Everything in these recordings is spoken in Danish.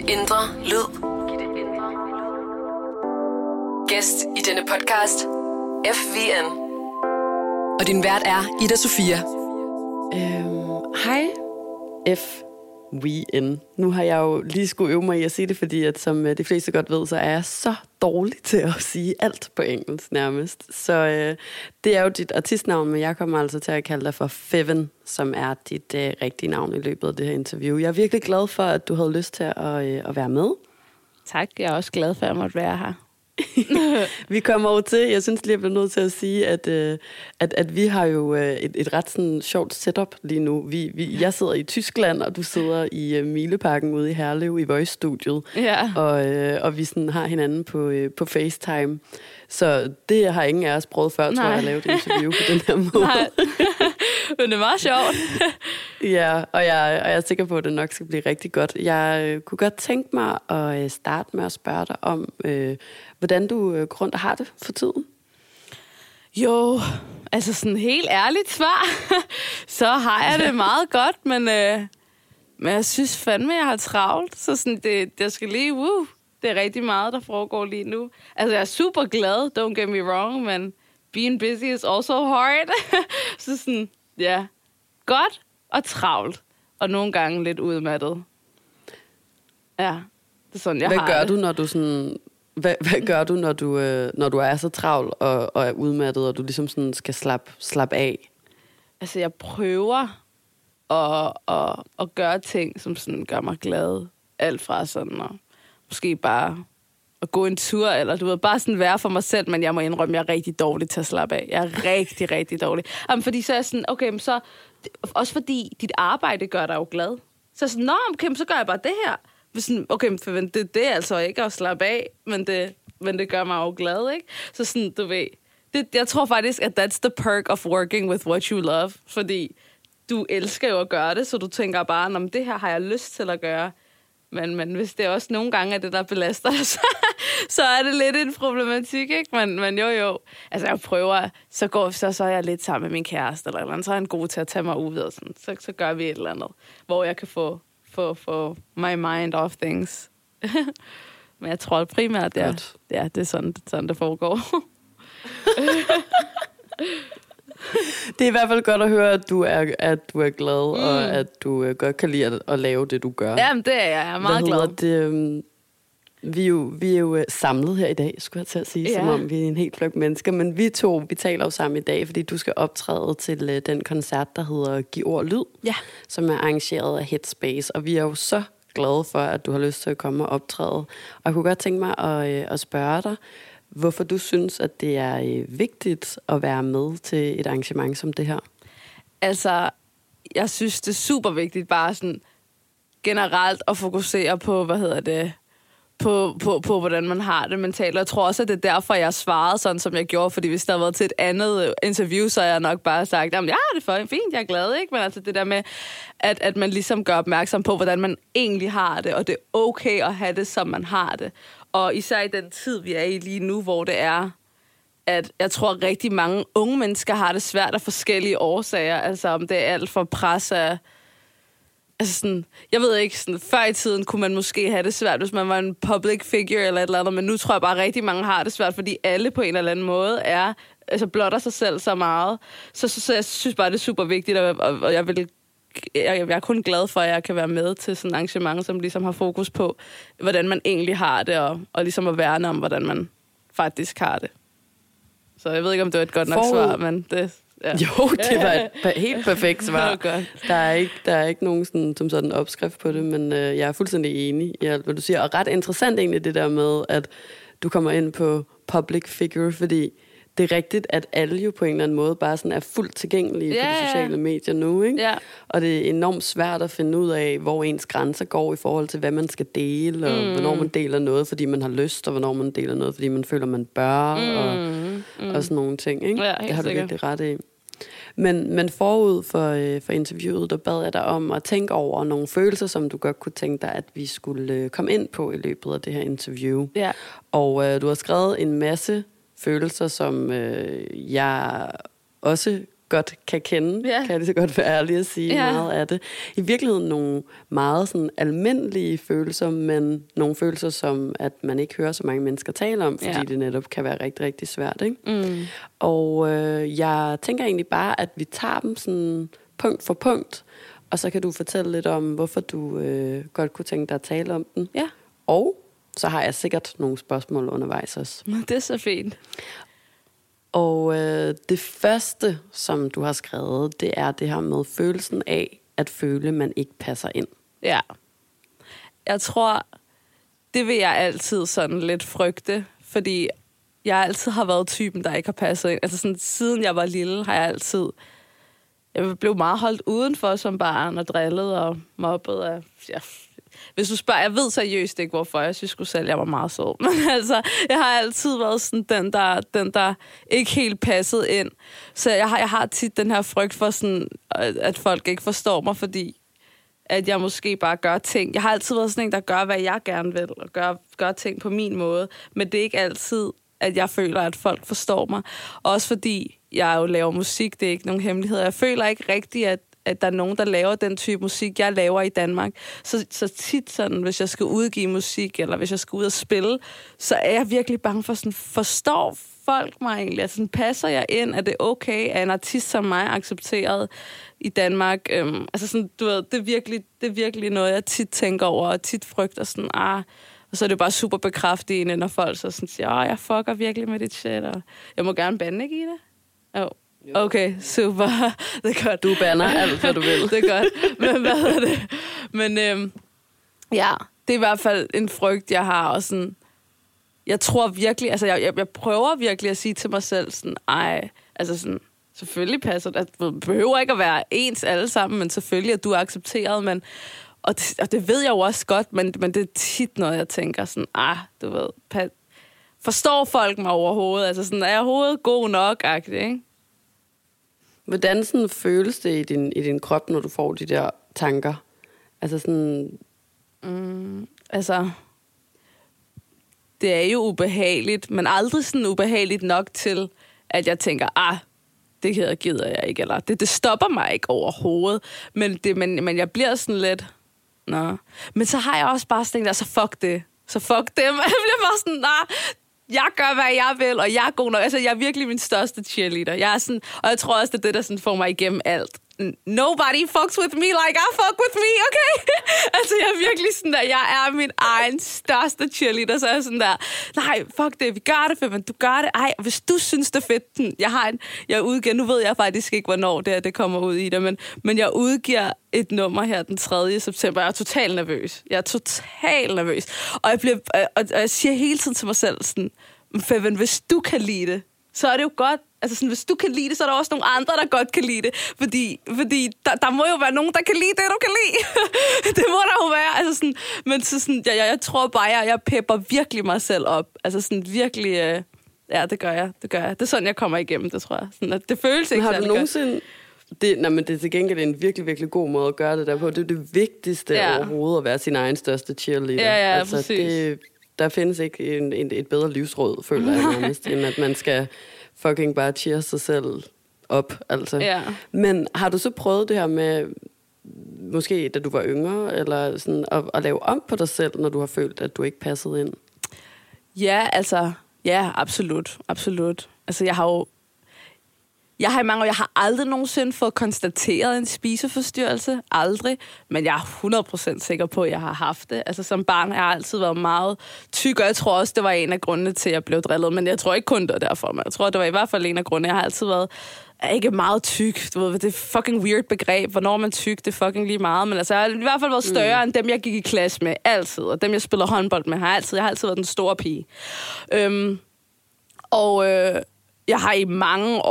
det indre lyd. Gæst i denne podcast, FVN. Og din vært er Ida Sofia. Hej, FVN. Nu har jeg jo lige skulle øve mig i at sige det, fordi at, som de fleste godt ved, så er jeg så dårlig til at sige alt på engelsk nærmest. Så det er jo dit artistnavn, men jeg kommer altså til at kalde dig for Feven, som er dit rigtige navn i løbet af det her interview. Jeg er virkelig glad for, at du havde lyst til at være med. Tak, jeg er også glad for, at jeg måtte være her. Vi kommer over til, jeg synes lige, jeg bliver nødt til at sige, at vi har jo et ret sådan sjovt setup lige nu. Jeg sidder i Tyskland, og du sidder i Mieleparken ude i Herlev i Voice Studio, ja. og vi sådan har hinanden på FaceTime. Så det har ingen af os prøvet før, tror jeg, at lave et interview på den her måde. Nej, men det er meget sjovt. Ja, og jeg er sikker på, at det nok skal blive rigtig godt. Jeg kunne godt tænke mig at starte med at spørge dig om, hvordan du går rundt og har det for tiden. Jo, altså sådan helt ærligt svar, så har jeg det meget godt, men jeg synes fandme, jeg har travlt. Så sådan, det skal lige det er rigtig meget, der foregår lige nu. Altså, jeg er super glad, don't get me wrong, men being busy is also hard. Så sådan, ja, godt og travlt, og nogle gange lidt udmattet. Ja, det er sådan, jeg hvad har gør det. Du, når du sådan, hvad gør du, når du er så travl og er udmattet, og du ligesom sådan skal slappe af? Altså, jeg prøver at gøre ting, som sådan gør mig glad. Alt fra sådan og måske bare at gå en tur, eller du ved, bare sådan være for mig selv, men jeg må indrømme, jeg er rigtig dårlig til at slappe af. Jeg er rigtig, rigtig dårlig. Jamen, fordi så er sådan, okay, men så, også fordi dit arbejde gør dig jo glad. Så sådan, nå, okay, så gør jeg bare det her. Sådan, okay, men det er altså ikke at slappe af, men det gør mig jo glad, ikke? Så sådan, du ved, jeg tror faktisk, at that's the perk of working with what you love, fordi du elsker jo at gøre det, så du tænker bare, nå, men det her har jeg lyst til at gøre. Men hvis det også nogle gange er det, der belaster dig, så er det lidt en problematik, ikke? Men jo. Altså, jeg prøver, så er jeg lidt sammen med min kæreste, eller så er han god til at tage mig ud, og sådan. Så gør vi et eller andet, hvor jeg kan få my mind off things. Men jeg tror primært, det er sådan, det foregår. Det er i hvert fald godt at høre, at du er glad, og at du godt kan lide at lave det, du gør. Jamen, det er jeg. Jeg er meget glad. Det, vi er jo samlet her i dag, skulle jeg til at sige, som om vi er en helt flok mennesker. Men vi to, vi taler jo sammen i dag, fordi du skal optræde til den koncert, der hedder Giv ord lyd, som er arrangeret af Headspace. Og vi er jo så glade for, at du har lyst til at komme og optræde. Og jeg kunne godt tænke mig at spørge dig, hvorfor du synes, at det er vigtigt at være med til et arrangement som det her? Altså, jeg synes, det er super vigtigt bare sådan generelt at fokusere på, på hvordan man har det mentalt. Og jeg tror også, at det er derfor, jeg svarede sådan, som jeg gjorde. Fordi hvis der havde været til et andet interview, så havde jeg nok bare sagt, ja, det er fint, jeg er glad, ikke? Men altså det der med, at man ligesom gør opmærksom på, hvordan man egentlig har det. Og det er okay at have det, som man har det. Og især i den tid, vi er i lige nu, hvor det er, at jeg tror, at rigtig mange unge mennesker har det svært af forskellige årsager. Altså om det er alt for pres af. Altså sådan, jeg ved ikke, sådan, før i tiden kunne man måske have det svært, hvis man var en public figure eller et eller andet, men nu tror jeg bare, at rigtig mange har det svært, fordi alle på en eller anden måde er, altså blotter sig selv så meget. Så jeg synes bare, det er super vigtigt, og jeg er kun glad for, at jeg kan være med til sådan et arrangement, som ligesom har fokus på, hvordan man egentlig har det, og ligesom at værne om, hvordan man faktisk har det. Så jeg ved ikke, om det var et godt nok svar, men det... Ja. Jo, det var et helt perfekt svar. Der er ikke nogen sådan, som sådan opskrift på det, men jeg er fuldstændig enig i alt, hvad du siger. Og ret interessant egentlig det der med, at du kommer ind på public figure, fordi det er rigtigt, at alle jo på en eller anden måde bare sådan er fuldt tilgængelige på de sociale medier nu, ikke? Yeah. Og det er enormt svært at finde ud af, hvor ens grænser går i forhold til, hvad man skal dele, og hvornår man deler noget, fordi man har lyst, og hvornår man deler noget, fordi man føler, man bør, og sådan nogle ting, ikke? Ja, det har du virkelig ret i. Men forud for interviewet, der bad jeg dig om at tænke over nogle følelser, som du godt kunne tænke dig, at vi skulle komme ind på i løbet af det her interview. Yeah. Og du har skrevet en masse følelser, som jeg også godt kan kende, kan jeg lige så godt være ærlig at sige meget af det. I virkeligheden nogle meget sådan almindelige følelser, men nogle følelser, som at man ikke hører så mange mennesker tale om, fordi det netop kan være rigtig, rigtig svært. Ikke? Mm. Og jeg tænker egentlig bare, at vi tager dem sådan punkt for punkt, og så kan du fortælle lidt om, hvorfor du godt kunne tænke dig at tale om den. Ja. Og så har jeg sikkert nogle spørgsmål undervejs også. Det er så fint. Og det første, som du har skrevet, det er det her med følelsen af at føle, man ikke passer ind. Ja. Jeg tror, det vil jeg altid sådan lidt frygte, fordi jeg altid har været typen, der ikke har passet ind. Altså sådan, siden jeg var lille, har jeg altid... Jeg blev meget holdt udenfor som barn og drillet og mobbet. Og, ja. Hvis du spørger, jeg ved seriøst ikke, hvorfor. Jeg synes selv, jeg var meget sød. Men altså, jeg har altid været sådan den, der ikke helt passede ind. Så jeg har tit den her frygt for, sådan, at folk ikke forstår mig, fordi at jeg måske bare gør ting. Jeg har altid været sådan en, der gør, hvad jeg gerne vil, og gør ting på min måde. Men det er ikke altid, at jeg føler, at folk forstår mig. Også fordi jeg jo laver musik, det er ikke nogen hemmelighed. Jeg føler ikke rigtigt, at der er nogen, der laver den type musik, jeg laver i Danmark. Så tit sådan, hvis jeg skal udgive musik, eller hvis jeg skal ud og spille, så er jeg virkelig bange for sådan, forstår folk mig egentlig? Altså, sådan, passer jeg ind? Er det okay, at en artist som mig accepteret i Danmark? Altså sådan, du ved, det er virkelig noget, jeg tit tænker over, og tit frygter sådan, og så er det bare super bekræftigende, når folk så sådan siger, jeg fucker virkelig med dit shit, og jeg må gerne bande, ikke, Ida? Jo. Okay, super. Det er godt. Du banner alt, hvad du vil. Det er godt. Men hvad hedder det? Men ja, det er i hvert fald en frygt, jeg har. Og sådan, jeg tror virkelig, altså jeg prøver virkelig at sige til mig selv, sådan, altså sådan, selvfølgelig passer det. Det behøver ikke at være ens alle sammen, men selvfølgelig, at du er accepteret, men... Og det ved jeg jo også godt, men det er tit noget, jeg tænker sådan, du ved, forstår folk mig overhovedet? Altså sådan, er jeg overhovedet god nok-agtig, ikke? Hvordan sådan føles det i din krop, når du får de der tanker? Altså sådan... altså... Det er jo ubehageligt, men aldrig sådan ubehageligt nok til, at jeg tænker, det her gider jeg ikke, eller det stopper mig ikke overhovedet. Men jeg bliver sådan lidt... Nå. Men så har jeg også bare tænkt, så fuck det. Så fuck dem. Jeg bliver bare sådan, jeg gør, hvad jeg vil, og jeg er god nok. Altså, jeg er virkelig min største cheerleader. Jeg er sådan, og jeg tror også, det er det, der sådan får mig igennem alt. Nobody fucks with me like I fuck with me, okay? Altså, jeg er virkelig sådan der, jeg er min egen største cheerleader, så er jeg sådan der, nej, fuck det, vi gør det, Feven, du gør det, hvis du synes, det er fedt, jeg udgiver, nu ved jeg faktisk ikke, hvornår det kommer ud i det, men jeg udgiver et nummer her den 3. september, jeg er totalt nervøs, og jeg siger hele tiden til mig selv sådan, Feven, hvis du kan lide det, så er det jo godt. Altså sådan, hvis du kan lide det, så er der også nogle andre, der godt kan lide det. Fordi der må jo være nogen, der kan lide det, du kan lide. Det må der jo være. Altså sådan, men så sådan, jeg tror bare, jeg pepper virkelig mig selv op. Altså sådan virkelig... ja, det gør jeg. Det er sådan, jeg kommer igennem det, tror jeg. Sådan, det føles ikke særlig godt. Men det er til gengæld en virkelig, virkelig god måde at gøre det der på. Det er det vigtigste overhovedet, at være sin egen største cheerleader. Ja, altså, præcis. Der findes ikke et bedre livsråd, føler jeg nærmest, end at man skal... fucking bare cheer sig selv op, altså. Ja. Men har du så prøvet det her med, måske da du var yngre, eller sådan, at lave om på dig selv, når du har følt, at du ikke passede ind? Ja, altså, ja, absolut. Altså, jeg har i mange år, jeg har aldrig nogensinde fået konstateret en spiseforstyrrelse, aldrig, men jeg er 100% sikker på, at jeg har haft det. Altså som barn har jeg altid været meget tyk, og jeg tror også, det var en af grundene til, at jeg blev drillet, men jeg tror ikke kun, det var derfor, men jeg tror, det var i hvert fald en af grundene. Jeg har altid været ikke meget tyk, du ved, det er fucking weird begreb, hvornår man tyk, det er fucking lige meget, men altså jeg har i hvert fald været større end dem, jeg gik i klasse med, altid, og dem, jeg spiller håndbold med, jeg har altid været den store pige. Jeg har i mange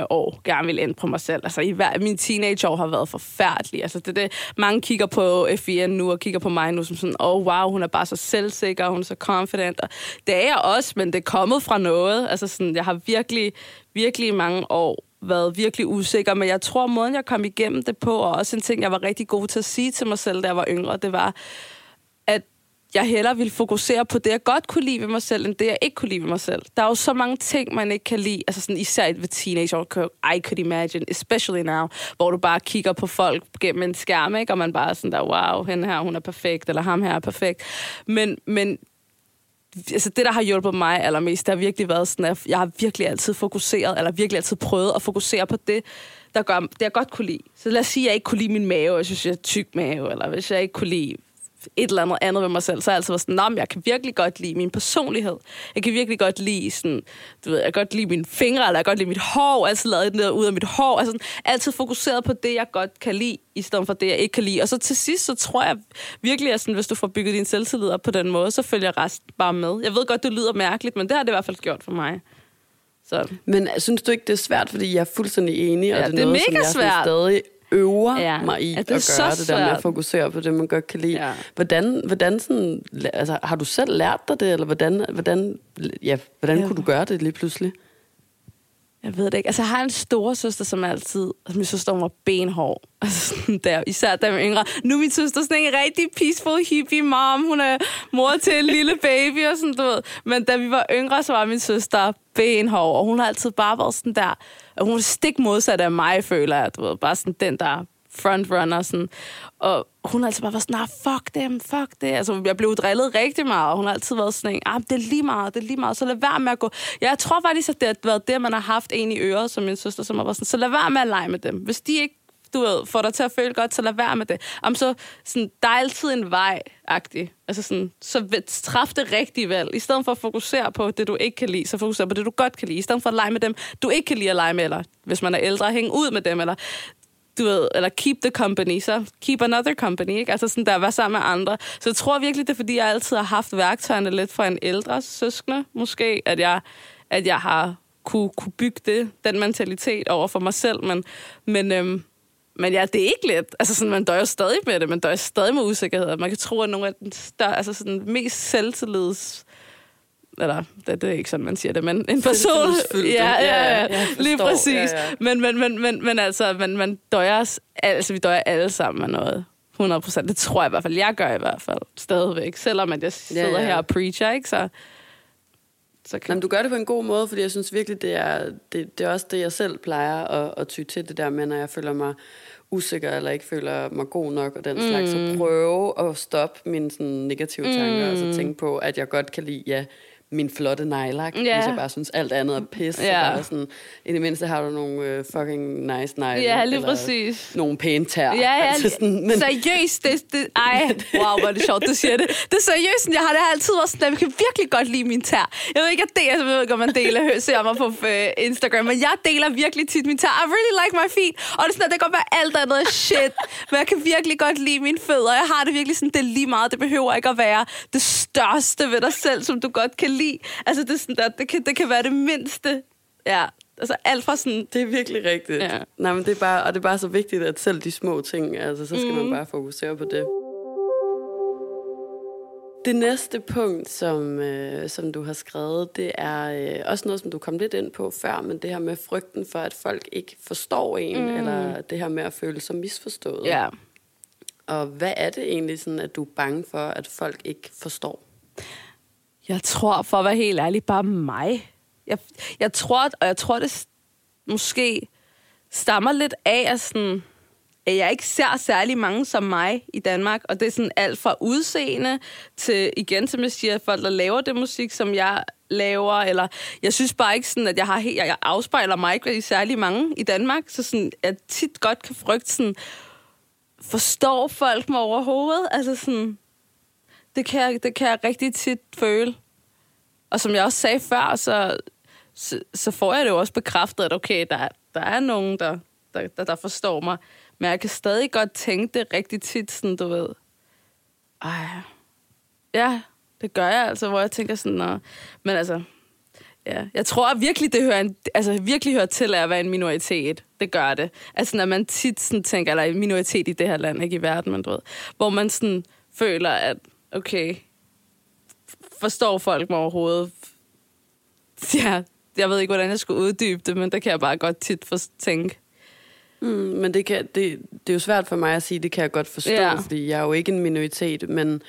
år gerne vil ændre på mig selv. Altså, mine teenageår har været forfærdelige. Altså, det. Mange kigger på FVN nu og kigger på mig nu som sådan, wow, hun er bare så selvsikker, hun er så confident. Og det er jeg også, men det er kommet fra noget. Altså, sådan, jeg har virkelig, virkelig mange år været virkelig usikker, men jeg tror, måden jeg kom igennem det på, og også en ting, jeg var rigtig god til at sige til mig selv, da jeg var yngre, det var, at jeg hellere ville fokusere på det, jeg godt kunne lide ved mig selv, end det, jeg ikke kunne lide ved mig selv. Der er jo så mange ting, man ikke kan lide, altså sådan, især ved teenageår, I could imagine, especially now, hvor du bare kigger på folk gennem en skærm, ikke? Og man bare sådan der, wow, hende her, hun er perfekt, eller ham her er perfekt. Men altså det, der har hjulpet mig allermest, det har virkelig været sådan, at jeg har virkelig altid fokuseret, eller virkelig altid prøvet at fokusere på det, der gør, det jeg godt kunne lide. Så lad os sige, at jeg ikke kunne lide min mave, jeg synes, jeg er tyk mave, eller hvis jeg ikke kunne lide et eller andet ved mig selv, så har jeg altid været sådan, at jeg kan virkelig godt lide min personlighed. Jeg kan virkelig godt lide sådan, du ved, jeg kan godt lide mine fingre, eller jeg kan godt lide mit hår, altså lavet noget ud af mit hår, altså altid fokuseret på det, jeg godt kan lide, i stedet for det, jeg ikke kan lide. Og så til sidst, så tror jeg virkelig, at sådan, hvis du får bygget din selvtillid op på den måde, så følger resten bare med. Jeg ved godt, det lyder mærkeligt, men det har det i hvert fald gjort for mig. Så. Men synes du ikke, det er svært, fordi jeg er fuldstændig enig, ja, og det er noget, som jeg stadig øver mig i at gøre det der med at fokusere på det, man godt kan lide. Ja. Hvordan sådan, altså, har du selv lært dig det, eller hvordan kunne du gøre det lige pludselig? Jeg ved det ikke. Altså, jeg har en storesøster, som altid... Altså, min søster, hun var benhård. Altså, sådan der, især da jeg var yngre. Nu er min søster sådan en rigtig peaceful hippie mom. Hun er mor til en lille baby og sådan, du ved. Men da vi var yngre, så var min søster benhård. Og hun har altid bare været sådan der... Og hun er stik modsat af mig, føler jeg, du ved. Bare sådan den der frontrunner, sådan. Og hun har altid bare været sådan, fuck det. Altså, jeg blev drillet rigtig meget, og hun har altid været sådan, det er lige meget, så lad være med at gå. Jeg tror faktisk, at det har været det, man har haft en i øret, som min søster, som har været sådan, så lad være med at lege med dem. Hvis de ikke, du ved, får dig til at føle godt, så lad være med det. Om så, sådan, der er altid en vej-agtig. Altså sådan, så træf det rigtige valg. I stedet for at fokusere på det, du ikke kan lide, så fokusere på det, du godt kan lide. I stedet for at lege med dem, du ikke kan lide at lege med, eller hvis man er ældre, hænge ud med dem, eller du ved, eller keep the company, så keep another company, ikke? Altså sådan der, være sammen med andre. Så jeg tror virkelig, det er, fordi jeg altid har haft værktøjerne lidt fra en ældre søskende, måske, at jeg har kunne bygge den mentalitet over for mig selv, men ja, det er ikke let. Altså sådan, man døjer stadig med det, man døjer stadig med usikkerheder. Man kan tro, at nogle af den større, altså sådan mest selvtillids... Eller, det er ikke sådan, man siger det, men en person... Ja, lige præcis. Ja. Men altså, man døjer, altså, vi døjer alle sammen af noget. 100%. Det tror jeg i hvert fald. Jeg gør i hvert fald stadigvæk. Selvom at jeg sidder her og preacher, ikke? Så kan... Jamen, du gør det på en god måde, fordi jeg synes virkelig, det er også det, jeg selv plejer at ty til, det der med, når jeg føler mig usikker, eller ikke føler mig god nok, og den slags, så prøve at stoppe mine sådan, negative tanker, og så tænke på, at jeg godt kan lide, min flotte nejlak, hvis jeg bare synes, alt andet er pis. Yeah. Bare sådan, i det mindste har du nogle fucking nice nejler. Ja, lige præcis. Nogle pæne tær. Ja. Altså sådan, men... Seriøst. Ej, wow, hvor er det sjovt, du siger det. Det er seriøst, jeg har det altid været sådan, at jeg kan virkelig godt lide min tær. Jeg ved ikke, om man deler, ser mig på Instagram, men jeg deler virkelig tit min tær. I really like my feet. Og det er sådan, at det kan godt være alt andet shit, men jeg kan virkelig godt lide mine fødder. Jeg har det virkelig sådan, det er lige meget. Det behøver ikke at være det største ved dig selv, som du godt kan lide. Altså, det er sådan der, det kan være det mindste. Ja, altså alt fra sådan... Det er virkelig rigtigt. Ja. Nej, men det er bare så vigtigt, at selv de små ting, altså, så skal man bare fokusere på det. Det næste punkt, som du har skrevet, det er også noget, som du kom lidt ind på før, men det her med frygten for, at folk ikke forstår en, eller det her med at føle sig misforstået. Ja. Og hvad er det egentlig, sådan, at du er bange for, at folk ikke forstår? Jeg tror, for at være helt ærlig, bare mig. Jeg tror, det måske stammer lidt af, at jeg ikke ser særlig mange som mig i Danmark. Og det er sådan alt fra udseende til, igen som jeg siger, folk, der laver det musik, som jeg laver. Eller jeg synes bare ikke, sådan, at jeg afspejler mig ikke særlig mange i Danmark. Så sådan, jeg tit godt kan frygte, sådan, forstår folk mig overhovedet? Altså sådan... Det kan jeg rigtig tit føle. Og som jeg også sagde før, så får jeg det jo også bekræftet, at okay, der er nogen, der forstår mig. Men jeg kan stadig godt tænke det rigtig tit, sådan, du ved. Ej, ja, det gør jeg altså, hvor jeg tænker sådan, nå. Men altså, ja. Jeg tror virkelig, det hører til at være en minoritet. Det gør det. Altså, når man tit sådan, tænker, eller en minoritet i det her land, ikke i verden, men du ved. Hvor man sådan føler, at okay, forstår folk mig overhovedet? Ja, jeg ved ikke, hvordan jeg skulle uddybe det, men der kan jeg bare godt tit tænke. Men det er jo svært for mig at sige, det kan jeg godt forstå, fordi jeg er jo ikke en minoritet, men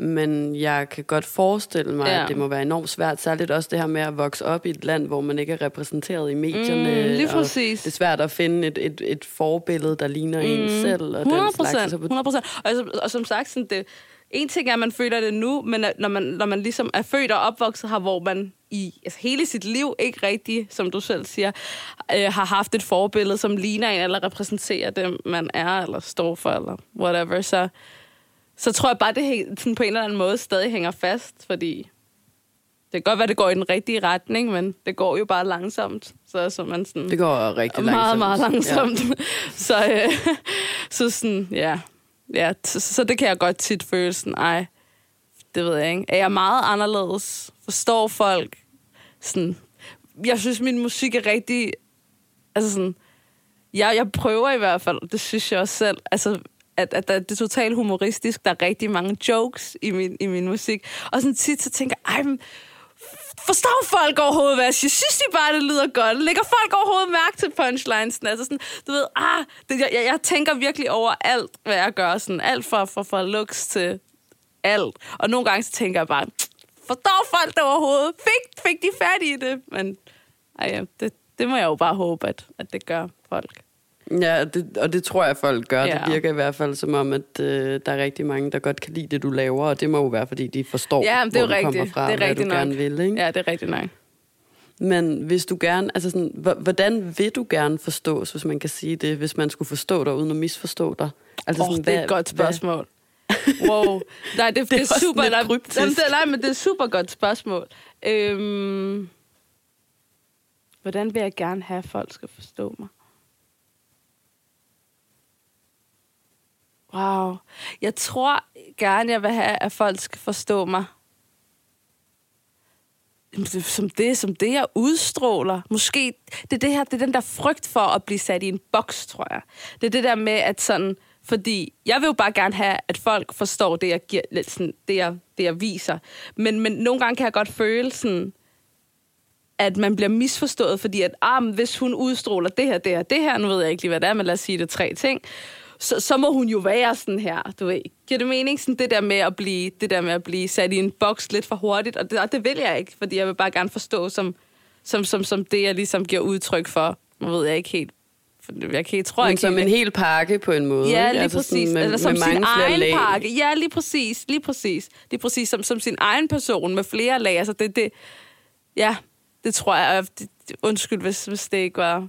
Men jeg kan godt forestille mig, at det må være enormt svært. Særligt også det her med at vokse op i et land, hvor man ikke er repræsenteret i medierne. Lige præcis. Det er svært at finde et forbillede, der ligner en selv. Og 100%. Og som sagt, sådan det, en ting er, at man føler det nu, men når man ligesom er født og opvokset her, hvor man i altså hele sit liv ikke rigtig, som du selv siger, har haft et forbillede, som ligner en eller repræsenterer det, man er eller står for, eller whatever, så tror jeg bare, det sådan på en eller anden måde stadig hænger fast, fordi det kan godt være, det går i den rigtige retning, men det går jo bare langsomt. Så man sådan, det går rigtig langsomt. Meget, meget langsomt. Ja. Så sådan, ja. Så det kan jeg godt tit føle sådan, ej, det ved jeg ikke. Er jeg meget anderledes? Forstår folk? Sådan, jeg synes, min musik er rigtig... Altså sådan, jeg prøver i hvert fald, det synes jeg også selv, altså... At det er totalt humoristisk. Der er rigtig mange jokes i min musik. Og sådan tit, så tænker jeg, forstår folk overhovedet, hvad jeg siger? Synes de bare, det lyder godt? Lægger folk overhovedet mærke til punchlinesen? Altså sådan, du ved, jeg tænker virkelig over alt, hvad jeg gør. Sådan, alt fra looks til alt. Og nogle gange, så tænker jeg bare, forstår folk det overhovedet? Fik de fat i det? Men det må jeg jo bare håbe, at det gør folk. Ja, og det tror jeg, folk gør. Yeah. Det virker i hvert fald som om, at der er rigtig mange, der godt kan lide det, du laver. Og det må jo være, fordi de forstår, hvor du kommer fra, og hvad du gerne vil. Ikke? Ja, det er rigtigt nok. Men hvis du gerne... Altså sådan, hvordan vil du gerne forstås, hvis man kan sige det? Hvis man skulle forstå dig, uden at misforstå dig? Altså sådan, det er et godt spørgsmål. Wow. Nej, det er super... men det er et super godt spørgsmål. Hvordan vil jeg gerne have, folk skal forstå mig? Wow. Jeg tror gerne, jeg vil have, at folk skal forstå mig. Som det, jeg udstråler. Måske, det er den der frygt for at blive sat i en boks, tror jeg. Det er det der med, at sådan... Fordi jeg vil jo bare gerne have, at folk forstår det, jeg giver, sådan, det jeg viser. Men nogle gange kan jeg godt føle sådan... at man bliver misforstået, fordi at hvis hun udstråler det her... Nu ved jeg ikke lige, hvad det er, men lad os sige det 3 ting... Så må hun jo være sådan her, du ved. Giver det mening, sådan det der med at blive sat i en boks lidt for hurtigt, og det vil jeg ikke, fordi jeg vil bare gerne forstå som det, jeg ligesom giver udtryk for. Man ved jeg ikke helt. Jeg kan ikke tro ikke som en hel pakke på en måde. Ja, lige altså præcis. Med, eller som med sin egen lag. Pakke. Ja, lige præcis. Lige præcis som sin egen person med flere lag. Altså det. Ja, det tror jeg. Undskyld, hvis det ikke var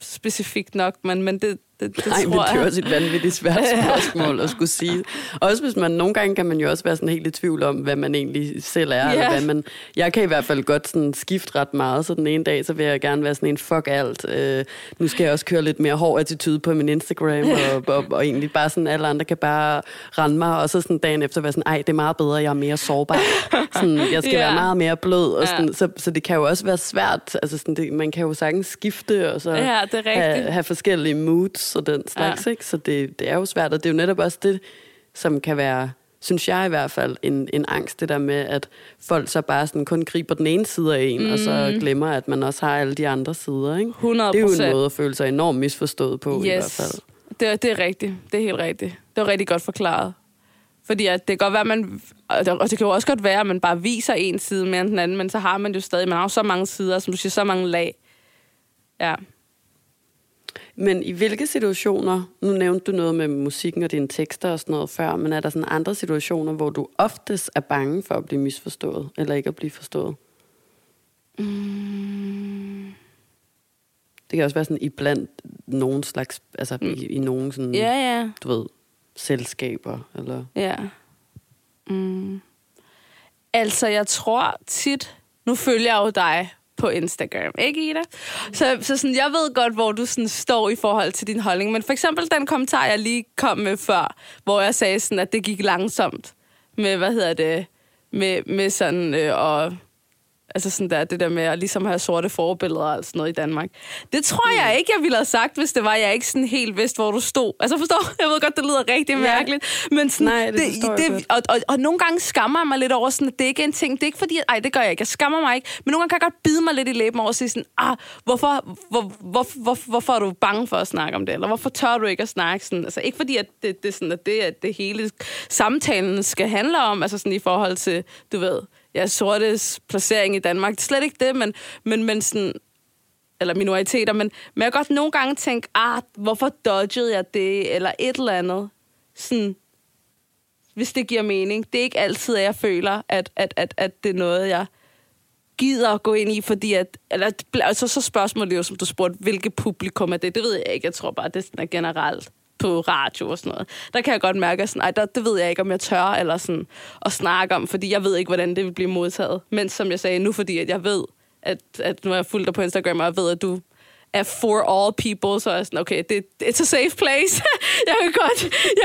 specifikt nok, men det. Nej, men det er også et vanvittigt svært spørgsmål at skulle sige. Også hvis man nogle gange kan man jo også være sådan helt i tvivl om, hvad man egentlig selv er. Eller hvad man, jeg kan i hvert fald godt sådan skifte ret meget, så den ene dag, så vil jeg gerne være sådan en fuck alt. Nu skal jeg også køre lidt mere hård attitude på min Instagram, og egentlig bare sådan, alle andre kan bare rende mig, og så sådan dagen efter være sådan, ej, det er meget bedre, jeg er mere sårbar. Sådan, jeg skal være meget mere blød, og sådan, så det kan jo også være svært. Altså sådan, man kan jo sagtens skifte, og så have forskellige moods, og den slags, ikke? Så det er jo svært, og det er jo netop også det, som kan være, synes jeg i hvert fald, en angst, det der med, at folk så bare sådan kun griber den ene side af en, og så glemmer, at man også har alle de andre sider, ikke? 100%. Det er jo en måde at føle sig enormt misforstået på, i hvert fald. Det er rigtigt. Det er helt rigtigt. Det var rigtig godt forklaret. Fordi at det kan godt være, og det kan jo også godt være, at man bare viser en side mere end den anden, men så har man jo stadig, man har jo så mange sider, som du siger, så mange lag. Ja. Men i hvilke situationer, nu nævnte du noget med musikken og dine tekster og sådan noget før, men er der sådan andre situationer, hvor du oftest er bange for at blive misforstået, eller ikke at blive forstået? Det kan også være sådan iblandt nogen slags, altså i nogen sådan, du ved, selskaber, eller... Ja. Altså, jeg tror tit, nu følger jeg jo dig på Instagram, ikke Ida? Så sådan, jeg ved godt, hvor du sådan står i forhold til din holdning, men for eksempel den kommentar, jeg lige kom med før, hvor jeg sagde sådan, at det gik langsomt med, med sådan, og Altså sådan der, det der med at ligesom have sorte forbilleder og sådan noget i Danmark. Det tror jeg ikke, jeg ville have sagt, hvis det var, jeg ikke sådan helt vidste, hvor du stod. Altså forstår, jeg ved godt, det lyder rigtig mærkeligt. Men sådan, nej, det og nogle gange skammer jeg mig lidt over sådan, at det ikke er en ting. Det er ikke fordi, at, ej, det gør jeg ikke. Jeg skammer mig ikke. Men nogle gange kan jeg godt bide mig lidt i læben over og sige sådan, hvorfor er du bange for at snakke om det? Eller hvorfor tør du ikke at snakke sådan? Altså ikke fordi, at det er sådan, at det hele samtalen skal handle om, altså sådan i forhold til, du ved... Ja, sortes placering i Danmark. Det er slet ikke det, men sådan... Eller minoriteter, men jeg kan godt nogle gange tænke, hvorfor dodgede jeg det? Eller et eller andet. Sådan, hvis det giver mening. Det er ikke altid, at jeg føler, at det er noget, jeg gider at gå ind i, fordi at... Altså, så spørgsmålet jo, som du spurgte, hvilket publikum er det? Det ved jeg ikke. Jeg tror bare, det er sådan generelt på radio og sådan noget. Der kan jeg godt mærke, at sådan, det ved jeg ikke, om jeg tør eller sådan, at snakke om, fordi jeg ved ikke, hvordan det vil blive modtaget. Men som jeg sagde nu, fordi at jeg ved, at nu har jeg fulgt dig på Instagram, og jeg ved, at du er for all people, så er jeg sådan, okay, it's a safe place. jeg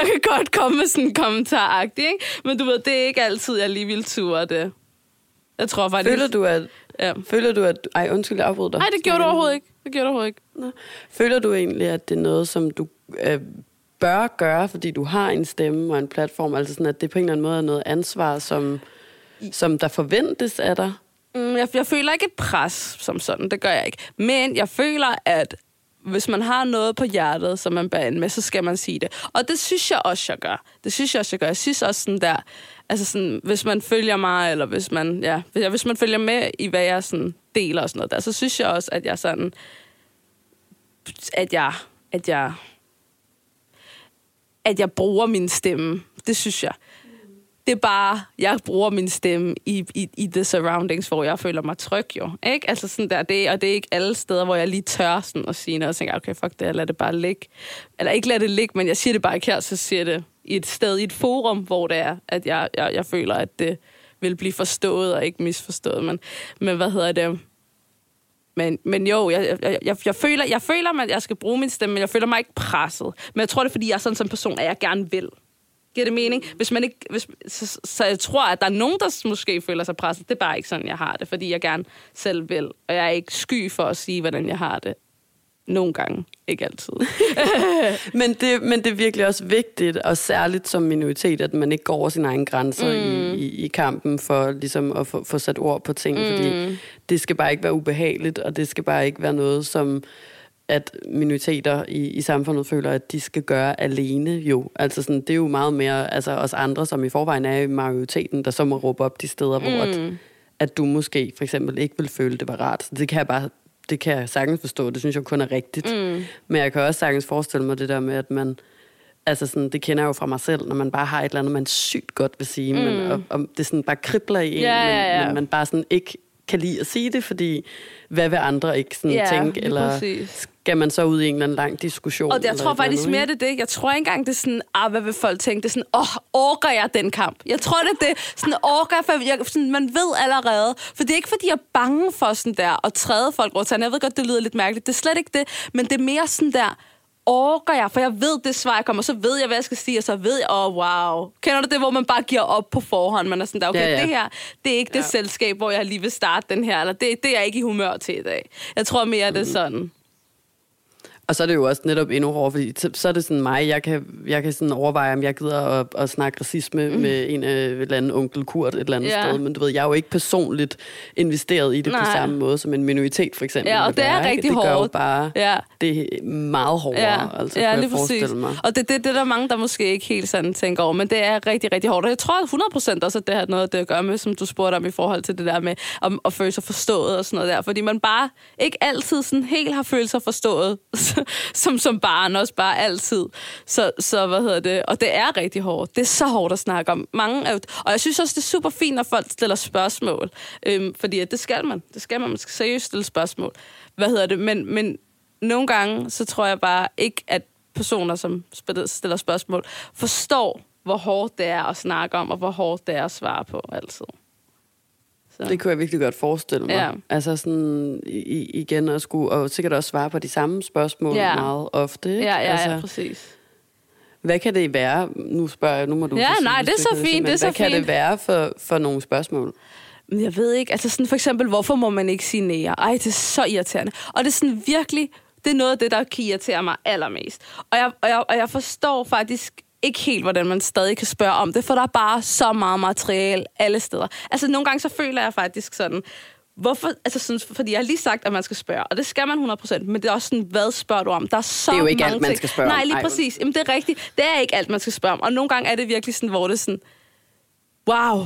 kan godt komme med sådan en kommentar-agtig, ikke? Men du ved, det er ikke altid, jeg lige vil ture det. Jeg tror faktisk... Føler du, at... Ej, undskyld, jeg afbryder dig. Nej, det gjorde du overhovedet ikke. Nå. Føler du egentlig, at det er noget, som du bør gøre, fordi du har en stemme og en platform, altså sådan, at det på en eller anden måde er noget ansvar, som der forventes af dig? Jeg føler ikke et pres som sådan, det gør jeg ikke. Men jeg føler, at hvis man har noget på hjertet, som man bærer ind med, så skal man sige det. Og det synes jeg også, jeg gør. Jeg synes også sådan der, altså sådan, hvis man følger mig, eller hvis man følger med i, hvad jeg sådan deler og sådan noget der, så synes jeg også, at jeg sådan... At jeg bruger min stemme. Det synes jeg. Det er bare, jeg bruger min stemme i the surroundings, hvor jeg føler mig tryg jo. Ikke? Altså sådan der, det er ikke alle steder, hvor jeg lige tør sådan at sige noget, og tænker, okay, fuck det, jeg lader det bare ligge. Eller ikke lader det ligge, men jeg siger det bare ikke her, så siger det i et sted, i et forum, hvor det er, at jeg føler, at det vil blive forstået og ikke misforstået. Men hvad hedder det... Men jo, jeg føler, at jeg skal bruge min stemme, men jeg føler mig ikke presset. Men jeg tror, det er, fordi jeg er sådan en person, at jeg gerne vil. Giver det mening? Så jeg tror, at der er nogen, der måske føler sig presset. Det er bare ikke sådan, jeg har det, fordi jeg gerne selv vil. Og jeg er ikke sky for at sige, hvordan jeg har det. Nogle gange. Ikke altid. men det er virkelig også vigtigt, og særligt som minoritet, at man ikke går over sine egne grænser i kampen for ligesom at få sat ord på ting, fordi det skal bare ikke være ubehageligt, og det skal bare ikke være noget, som at minoriteter i samfundet føler, at de skal gøre alene jo. Altså sådan, det er jo meget mere altså os andre, som i forvejen er i majoriteten, der så må råbe op de steder, hvor at du måske for eksempel ikke vil føle, det var rart. Så det kan jeg sagtens forstå, det synes jeg kun er rigtigt. Men jeg kan også sagtens forestille mig det der med, at man... Altså sådan, det kender jeg jo fra mig selv, når man bare har et eller andet, man sygt godt vil sige, men, og det sådan bare kribler i en, men man bare sådan ikke kan lide at sige det, fordi hvad vil andre ikke sådan tænke, eller præcis. Skal man så ud i en eller anden lang diskussion? Og jeg tror faktisk mere det. Jeg tror ikke engang, det er sådan, hvad vil folk tænke? Det er sådan, orker jeg den kamp? Jeg tror, det er sådan, orker jeg, man ved allerede. For det er ikke, fordi jeg er bange for sådan der, at træde folk over tanden. Jeg ved godt, det lyder lidt mærkeligt. Det er slet ikke det, men det er mere sådan der, orker jeg? For jeg ved det svar, jeg kommer, så ved jeg, hvad jeg skal sige, og så ved jeg, wow. Kender du det, hvor man bare giver op på forhånd? Man er sådan der, okay, det her, det er ikke det selskab, hvor jeg lige vil starte den her, eller det er jeg ikke i humør til i dag. Jeg tror mere, det er sådan. Og så er det jo også netop endnu hårdere, fordi så er det sådan mig, jeg kan sådan overveje, om jeg gider at snakke racisme med en eller anden onkel Kurt et eller andet sted, men du ved, jeg er jo ikke personligt investeret i det på samme måde som en minoritet for eksempel. Ja, og det er rigtig hårdt. Det gør jo bare, det er meget hårdere, altså kan jeg forestille mig. Og det er der mange, der måske ikke helt sådan tænker over, men det er rigtig, rigtig hårdt. Og jeg tror 100% også, at det har noget at gøre med, som du spurgte om i forhold til det der med at føle sig forstået og sådan noget der, fordi man bare ikke altid sådan helt har følt sig forstået. Som barn også bare altid. Så hvad hedder det? Og det er rigtig hårdt. Det er så hårdt at snakke om. Og jeg synes også, det er super fint, når folk stiller spørgsmål. Fordi at det skal man. Det skal man. Man skal seriøst stille spørgsmål. Hvad hedder det? Men nogle gange, så tror jeg bare ikke, at personer, som stiller spørgsmål, forstår, hvor hårdt det er at snakke om, og hvor hårdt det er at svare på altid. Så. Det kunne jeg virkelig godt forestille mig. Ja. Altså sådan igen at skulle, og sikkert også svare på de samme spørgsmål meget ofte. Ikke? Ja, præcis. Hvad kan det være? Nu spørger jeg, nu må du sige. Ja, nej, det er så fint. Hvad kan det være for nogle spørgsmål? men jeg ved ikke, altså sådan for eksempel, hvorfor må man ikke sige nære? Ej, det er så irriterende. Og det er sådan virkelig, det er noget af det, der kan irritere mig allermest. Og jeg forstår faktisk ikke helt, hvordan man stadig kan spørge om det, for der er bare så meget materiale alle steder. Altså nogle gange så føler jeg faktisk sådan, hvorfor, altså sådan, fordi jeg har lige sagt, at man skal spørge, og det skal man 100%, men det er også sådan, hvad spørger du om? Der er så mange ting. Det er jo ikke alt, ting. Man skal spørge om. Nej, lige præcis. Jamen, det er rigtigt. Det er ikke alt, man skal spørge om. Og nogle gange er det virkelig sådan, hvor det er sådan, wow,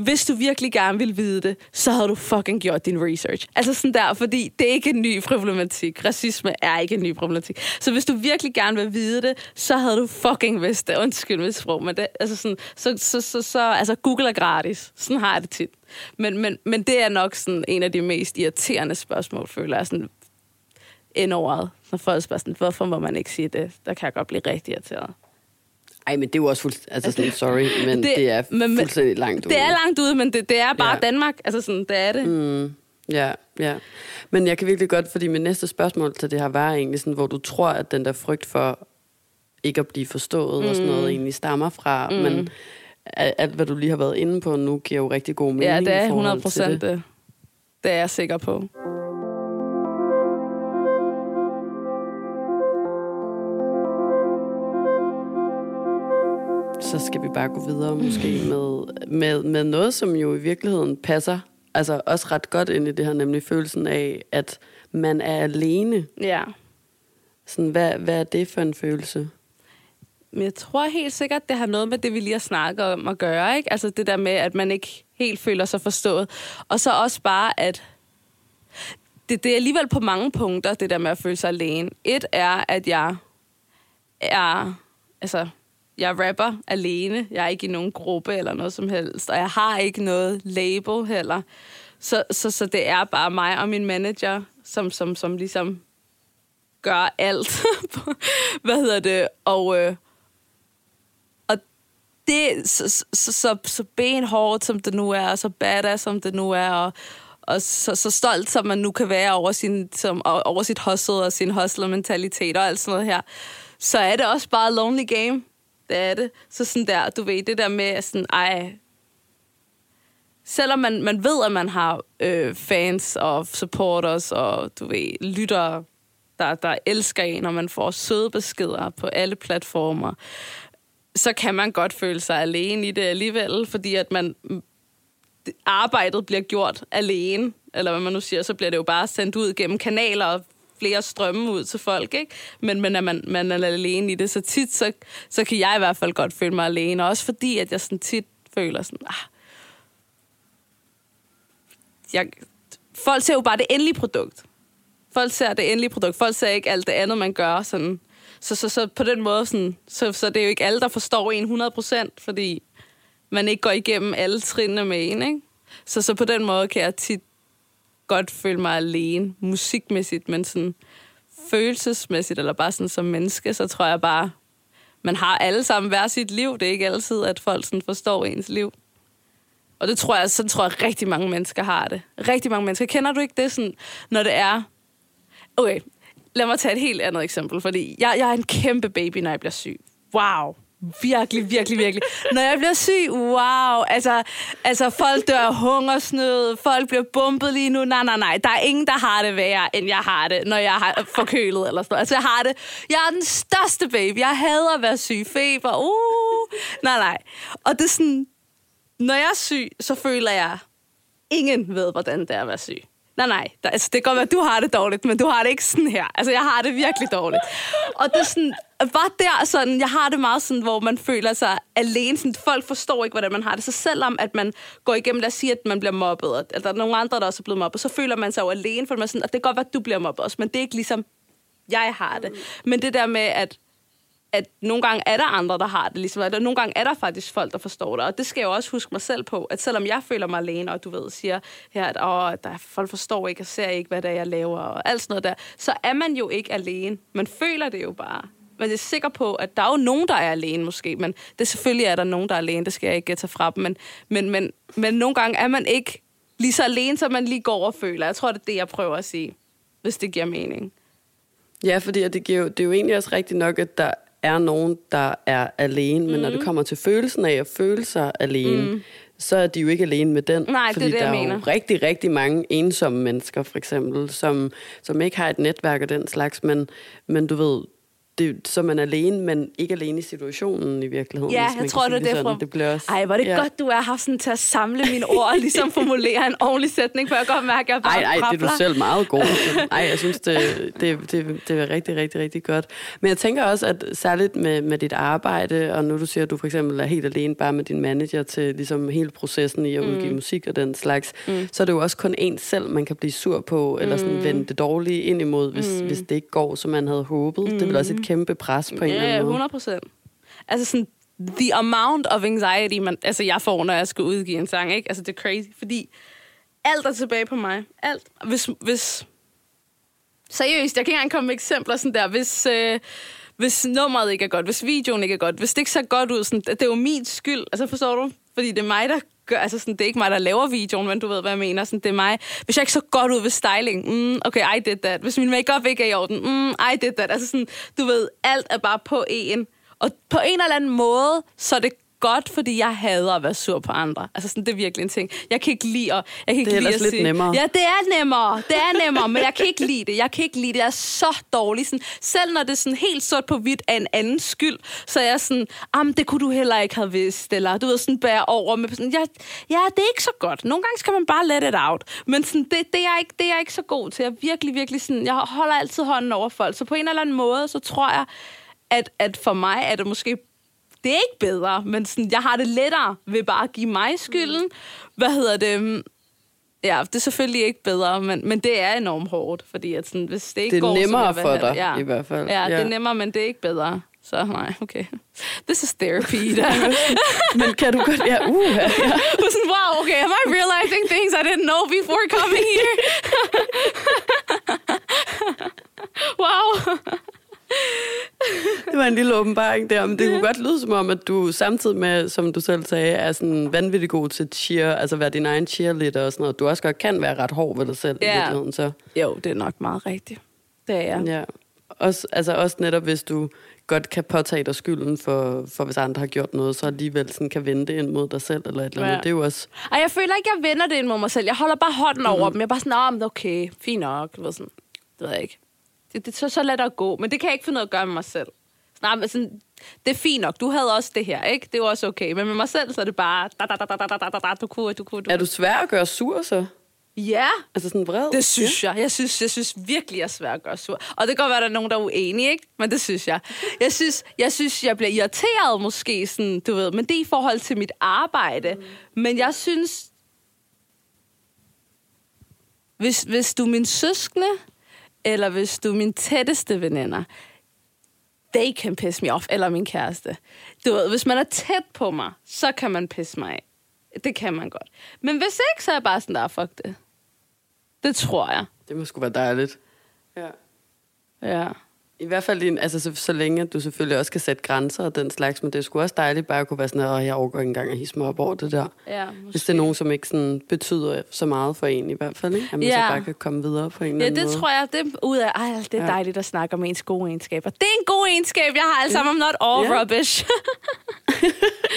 hvis du virkelig gerne ville vide det, så havde du fucking gjort din research. Altså sådan der, fordi det er ikke en ny problematik. Racisme er ikke en ny problematik. Så hvis du virkelig gerne vil vide det, så havde du fucking vidst det. Undskyld mit sprog, men det, altså sådan, så altså Google er gratis. Sådan har jeg det tit. Men det er nok sådan en af de mest irriterende spørgsmål, føler jeg, sådan endordet. Når folk spørger sådan, hvorfor må man ikke sige det? Der kan jeg godt blive rigtig irriteret. Ej, men det er jo også fuldstændig, altså sådan, sorry, men det er fuldstændig langt ude. Det er langt ude, men det er bare Danmark, altså sådan, det er det. Ja. Men jeg kan virkelig godt, fordi min næste spørgsmål til det her var egentlig sådan, hvor du tror, at den der frygt for ikke at blive forstået og sådan noget egentlig stammer fra, men alt, hvad du lige har været inde på nu, giver jo rigtig god mening i forhold til det. Ja, det er 100% det. Det er jeg sikker på. Så skal vi bare gå videre måske med noget, som jo i virkeligheden passer, altså også ret godt ind i det her, nemlig følelsen af, at man er alene. Ja. Sådan, hvad er det for en følelse? Men jeg tror helt sikkert, det har noget med det, vi lige har snakket om at gøre, ikke? Altså det der med, at man ikke helt føler sig forstået. Og så også bare, at det er alligevel på mange punkter, det der med at føle sig alene. Et er, at jeg er, altså jeg rapper alene. Jeg er ikke i nogen gruppe eller noget som helst. Og jeg har ikke noget label heller. Så det er bare mig og min manager, som ligesom gør alt. Og det så benhårdt, som det nu er, og så badass, som det nu er, og så stolt, som man nu kan være over sit hustle og sin hustler-mentalitet og alt sådan noget her, så er det også bare lonely game. Det er det. Så sådan der, du ved, det der med sådan, ej, selvom man ved, at man har fans og supporters og, du ved, lyttere, der elsker en, og man får søde beskeder på alle platformer, så kan man godt føle sig alene i det alligevel, fordi at arbejdet bliver gjort alene, eller hvad man nu siger, så bliver det jo bare sendt ud gennem kanaler og flere strømme ud til folk, ikke? Men at man er alene i det, så tit, så kan jeg i hvert fald godt føle mig alene, også fordi, at jeg sådan tit føler sådan, folk ser jo bare det endelige produkt. Folk ser det endelige produkt. Folk ser ikke alt det andet, man gør. Sådan. Så på den måde, sådan, så det er jo ikke alle, der forstår en 100%, fordi man ikke går igennem alle trinene med en, ikke? Så på den måde kan jeg tit godt føle mig alene, musikmæssigt, men sådan følelsesmæssigt, eller bare sådan som menneske, så tror jeg bare, man har alle sammen hver sit liv. Det er ikke altid, at folk sådan forstår ens liv. Og det tror jeg, sådan tror jeg, rigtig mange mennesker har det. Rigtig mange mennesker. Kender du ikke det, sådan, når det er... Okay, lad mig tage et helt andet eksempel, fordi jeg er en kæmpe baby, når jeg bliver syg. Wow. Virkelig, virkelig, virkelig. Når jeg bliver syg, wow. Altså folk dør af hungersnød, folk bliver bumpet lige nu. Nej. Der er ingen, der har det værre, end jeg har det, når jeg har forkølet eller sådan noget. Altså, jeg har det. Jeg er den største baby. Jeg hader at være syg. Feber. Nej. Og det er sådan, når jeg er syg, så føler jeg, ingen ved, hvordan det er at være syg. Nej. Altså, det kan godt være, at du har det dårligt, men du har det ikke sådan her. Altså, jeg har det virkelig dårligt. Og det er sådan, bare der sådan, jeg har det meget sådan, hvor man føler sig alene. Sådan, folk forstår ikke, hvordan man har det. Så selvom at man går igennem, lad os sige, at man bliver mobbet, og der er nogle andre, der også er blevet mobbet, så føler man sig jo alene, for man sådan, og det kan godt være, at du bliver mobbet også, men det er ikke ligesom, jeg har det. Men det der med, at nogle gange er der andre, der har det, ligesom, og nogle gange er der faktisk folk, der forstår det, og det skal jeg jo også huske mig selv på, at selvom jeg føler mig alene, og du ved, siger her, at der folk forstår ikke, og ser ikke, hvad det er, jeg laver, og alt sådan noget der, så er man jo ikke alene. Man føler det jo bare. Man er sikker på, at der er jo nogen, der er alene måske, men det selvfølgelig er der nogen, der er alene, det skal jeg ikke tage fra dem, men nogle gange er man ikke lige så alene, som man lige går og føler. Jeg tror, det er det, jeg prøver at sige, hvis det giver mening. Ja, fordi det er jo egentlig også rigtigt nok, at der er nogen, der er alene, men når det kommer til følelsen af at føle sig alene, så er de jo ikke alene med den. Nej, fordi det er det, jeg mener. Jo rigtig, rigtig mange ensomme mennesker, for eksempel, som ikke har et netværk og den slags, men du ved, det, så man er alene, men ikke alene i situationen i virkeligheden. Ja, jeg tror, det er derfra. Ej, hvor er det godt, du har haft sådan til at samle mine ord og ligesom formulere en ordentlig sætning, for jeg godt mærke, at jeg bare prabler. Det er du selv meget god. Ej, jeg synes, det er rigtig, rigtig, rigtig godt. Men jeg tænker også, at særligt med dit arbejde, og nu du siger, at du for eksempel er helt alene bare med din manager til ligesom hele processen i at udgive musik og den slags, så er det jo også kun en selv, man kan blive sur på, eller sådan vende det dårlige ind imod, hvis det ikke går, som man havde håbet. Det vil også et kæmpe pres på en eller anden måde. 100%. Altså sådan, the amount of anxiety, jeg får, når jeg skal udgive en sang, ikke? Altså, det er crazy, fordi alt er tilbage på mig. Alt. Hvis seriøst, jeg kan ikke engang komme med eksempler sådan der, hvis nummeret ikke er godt, hvis videoen ikke er godt, hvis det ikke ser godt ud, sådan, det er jo min skyld. Altså, forstår du? Fordi det er mig, der gør, altså sådan, det er ikke mig, der laver videoen, men du ved, hvad jeg mener. Sådan, det er mig. Hvis jeg ikke så godt ud ved styling, okay, I did that. Hvis min makeup ikke er i orden, I did that. Altså sådan, du ved, alt er bare på en. Og på en eller anden måde, så er det godt, fordi jeg hader at være sur på andre. Altså sådan, det er virkelig en ting. Jeg kan ikke lide at sige... Det er ellers lidt nemmere. Ja, det er nemmere, men jeg kan ikke lide det. Jeg er så dårlig. Sådan, selv når det er sådan helt sort på hvidt af en andens skyld, så er jeg sådan, det kunne du heller ikke have vidst, eller du ved, sådan bære over med sådan, ja, det er ikke så godt. Nogle gange skal man bare let it out. Men sådan, det er jeg ikke så god til. Jeg virkelig, virkelig sådan, jeg holder altid hånden over folk. Så på en eller anden måde, så tror jeg, at for mig er det måske... Det er ikke bedre, men sådan, jeg har det lettere ved bare at give mig skylden. Ja, det er selvfølgelig ikke bedre, men det er enormt hårdt, fordi at sådan, hvis det ikke går... Det er nemmere for dig, i hvert fald. Ja, det er nemmere, men det er ikke bedre. Så nej, okay. This is therapy. Men kan du godt... Ja, ja. Sådan, wow, okay, am I realizing things I didn't know before coming here? Wow. Det var en lille åbenbaring der, men det kunne godt lyde som om, at du samtidig med, som du selv sagde, er sådan vanvittig god til cheer, altså være din egen cheerleader og sådan noget. Du også godt kan være ret hård ved dig selv i virkeligheden, så. Jo, det er nok meget rigtigt. Det er jeg. Ja. Også netop, hvis du godt kan påtage dig skylden for hvis andre har gjort noget, så alligevel sådan kan vende det ind mod dig selv, eller et eller andet. Det er jo også... Ej, jeg føler ikke, jeg vender det ind mod mig selv. Jeg holder bare hånden over dem. Jeg er bare sådan, okay, fint nok. Det ved jeg ikke. Det så lad det gå, men det kan jeg ikke finde noget at gøre med mig selv. Nej, men sådan, det er fint nok. Du havde også det her, ikke? Det var også okay. Men med mig selv, så er det bare... Du kunne. Er du svær at gøre sur, så? Ja. Altså sådan vred? Det synes jeg. Jeg synes virkelig, jeg er svær at gøre sur. Og det kan godt være, at der er nogen, der er uenige, ikke? Men det synes jeg. Jeg synes, jeg bliver irriteret måske, sådan, du ved. Men det er i forhold til mit arbejde. Men jeg synes... Hvis du er min søskende... eller hvis du er min tætteste veninder, they can piss me off, eller min kæreste. Du ved, hvis man er tæt på mig, så kan man pisse mig af. Det kan man godt. Men hvis ikke, så er jeg bare sådan, der fuck det. Det tror jeg. Det må sgu være dejligt. Ja. I hvert fald, altså, så længe du selvfølgelig også kan sætte grænser og den slags, men det er sgu også dejligt bare at kunne være sådan, at jeg overgår ikke engang at hisse mig op over det der. Ja, hvis det er nogen, som ikke sådan betyder så meget for en i hvert fald, ikke? At man så bare kan komme videre på en eller anden måde. Ja, det tror jeg. Det ud af, det er dejligt at snakke om ens gode egenskaber. Det er en god egenskab, jeg har alle sammen, I'm not all rubbish.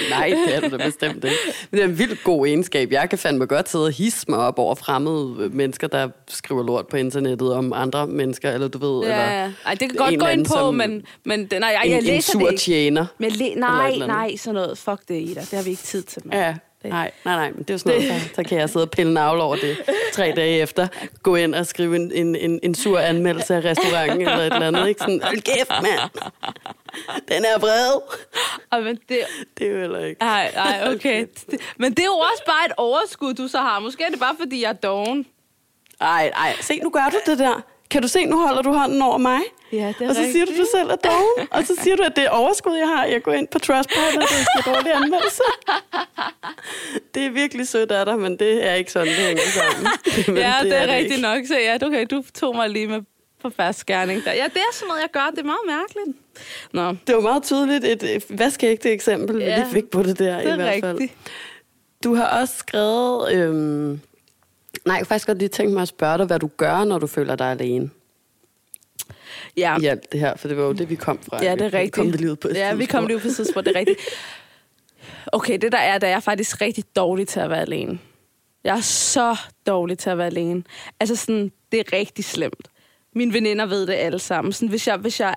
Nej, det er det bestemt ikke. Men det er en vildt god egenskab. Jeg kan fandme godt sidde og hisse mig op over fremmede mennesker, der skriver lort på internettet om andre mennesker, eller du ved, eller... Ej, det kan godt gå ind på, men nej, jeg læser det ikke. En sur tjener. Nej, sådan noget. Fuck det, Ida. Det har vi ikke tid til. Man. Ja, nej, men det er jo sådan noget, så kan jeg sidde og pille navle over det 3 dage efter. Gå ind og skrive en sur anmeldelse af restauranten eller et eller andet. Ikke sådan, hold kæft, mand. Den er bred. Men det er jo heller ikke. Nej, okay. Men det er jo også bare et overskud, du så har. Måske er det bare, fordi jeg er doven. Nej. Se, nu gør du det der. Kan du se, nu holder du hånden over mig? Ja, det er og så siger rigtigt. Du selv er doven, og så siger du, at det overskud, jeg har, jeg går ind på Trustpilot, og det er så dårlig anmeldelse. Det er virkelig sødt af dig, men det er ikke sådan, det hænger sammen. Det er rigtigt nok. Så okay, du tog mig lige med på fast gerning der. Ja, det er sådan noget, jeg gør. Det er meget mærkeligt. Nå. Det var meget tydeligt et vaskeægte eksempel, vi lige fik på det der det i hvert fald. Rigtigt. Du har også skrevet... Nej, jeg kunne faktisk godt lige tænke mig at spørge dig, hvad du gør, når du føler dig alene. ja. I alt det her, for det var jo det, vi kom fra. Ja, det er rigtigt. Vi kom det livet på et tidspunkt. Ja, vi kom livet på et tidspunkt, det er rigtigt. Okay, det der er, da jeg er faktisk rigtig dårlig til at være alene. Jeg er så dårlig til at være alene. Altså sådan, det er rigtig slemt. Mine veninder ved det alle sammen. Sådan,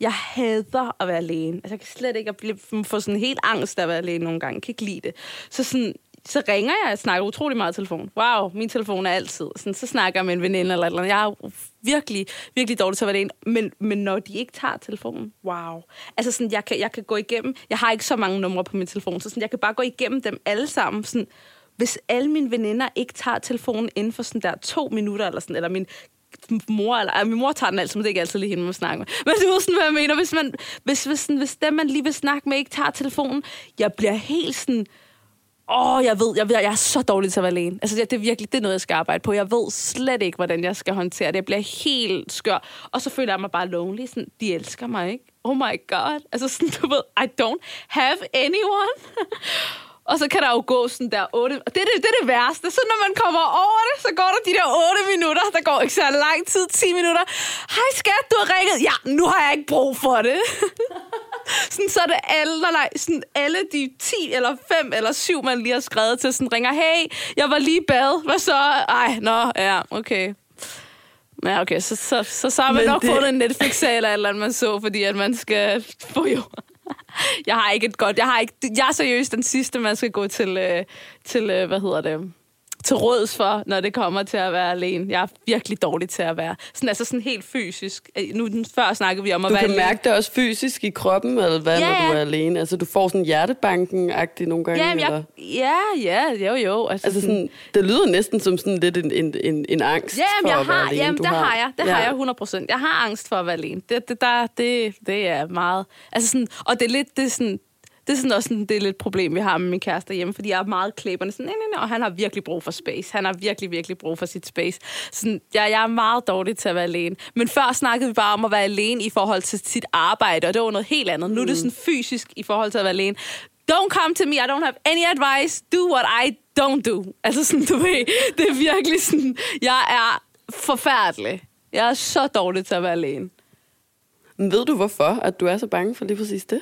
jeg hader at være alene. Altså, jeg kan slet ikke få sådan helt angst af at være alene nogle gange. Jeg kan ikke lide det. Så sådan, så ringer jeg og snakker utrolig meget telefon. Wow, min telefon er altid. Sådan, så snakker jeg med en veninde eller et eller andet. Jeg er virkelig, virkelig dårlig til at være alene. Men når de ikke tager telefonen, wow. Altså sådan, jeg kan gå igennem. Jeg har ikke så mange numre på min telefon, så sådan, jeg kan bare gå igennem dem alle sammen. Sådan, hvis alle mine veninder ikke tager telefonen inden for sådan der 2 minutter, eller sådan, eller min mor tager den altid, men det er ikke altid lige hende, man snakker med. Men det er sådan, hvad jeg mener. Hvis dem, man lige vil snakke med, ikke tager telefonen, jeg bliver helt sådan... jeg er så dårlig til at være alene. Altså, det er virkelig, det er noget, jeg skal arbejde på. Jeg ved slet ikke, hvordan jeg skal håndtere det. Jeg bliver helt skør. Og så føler jeg mig bare lonely. Sådan, de elsker mig, ikke? Oh my god. Altså, sådan, du ved, I don't have anyone. Og så kan der jo gå sådan der 8... Og det er det værste. Så når man kommer over det, så går der de der 8 minutter. Der går ikke så lang tid, 10 minutter. Hej skat, du har ringet. Ja, nu har jeg ikke brug for det. Sådan, så er det alle de 10 eller 5 eller 7, man lige har skrevet til, sådan ringer, hey, jeg var lige i bad. Hvad så? Ej, nå, ja, okay. Ja, okay, så har man nok fundet en Netflix-serie eller et eller andet, man så, fordi at man skal få jord. Jeg har ikke et godt... Jeg er seriøst den sidste, man skal gå til til råds for, når det kommer til at være alene. Jeg er virkelig dårlig til at være. Sådan helt fysisk. Nu før snakkede vi om at være alene. Du kan mærke det også fysisk i kroppen, eller hvad, når du er alene? Altså, du får sådan hjertebanken-agtig nogle gange, eller? Ja, jo. Altså sådan, det lyder næsten som sådan lidt en angst for at være alene. Jamen, det har jeg 100%. Jeg har angst for at være alene. Det er meget... Altså sådan, og det er lidt... Det er lidt et problem, vi har med min kæreste hjemme, fordi jeg er meget klæberne. Sådan, nej, og han har virkelig brug for space. Han har virkelig, virkelig brug for sit space. Sådan, jeg er meget dårlig til at være alene. Men før snakkede vi bare om at være alene i forhold til sit arbejde, og det var noget helt andet. Nu er det sådan fysisk i forhold til at være alene. Don't come to me, I don't have any advice. Do what I don't do. Altså sådan, du ved, det er virkelig sådan, jeg er forfærdelig. Jeg er så dårlig til at være alene. Men ved du hvorfor, at du er så bange for lige præcis det?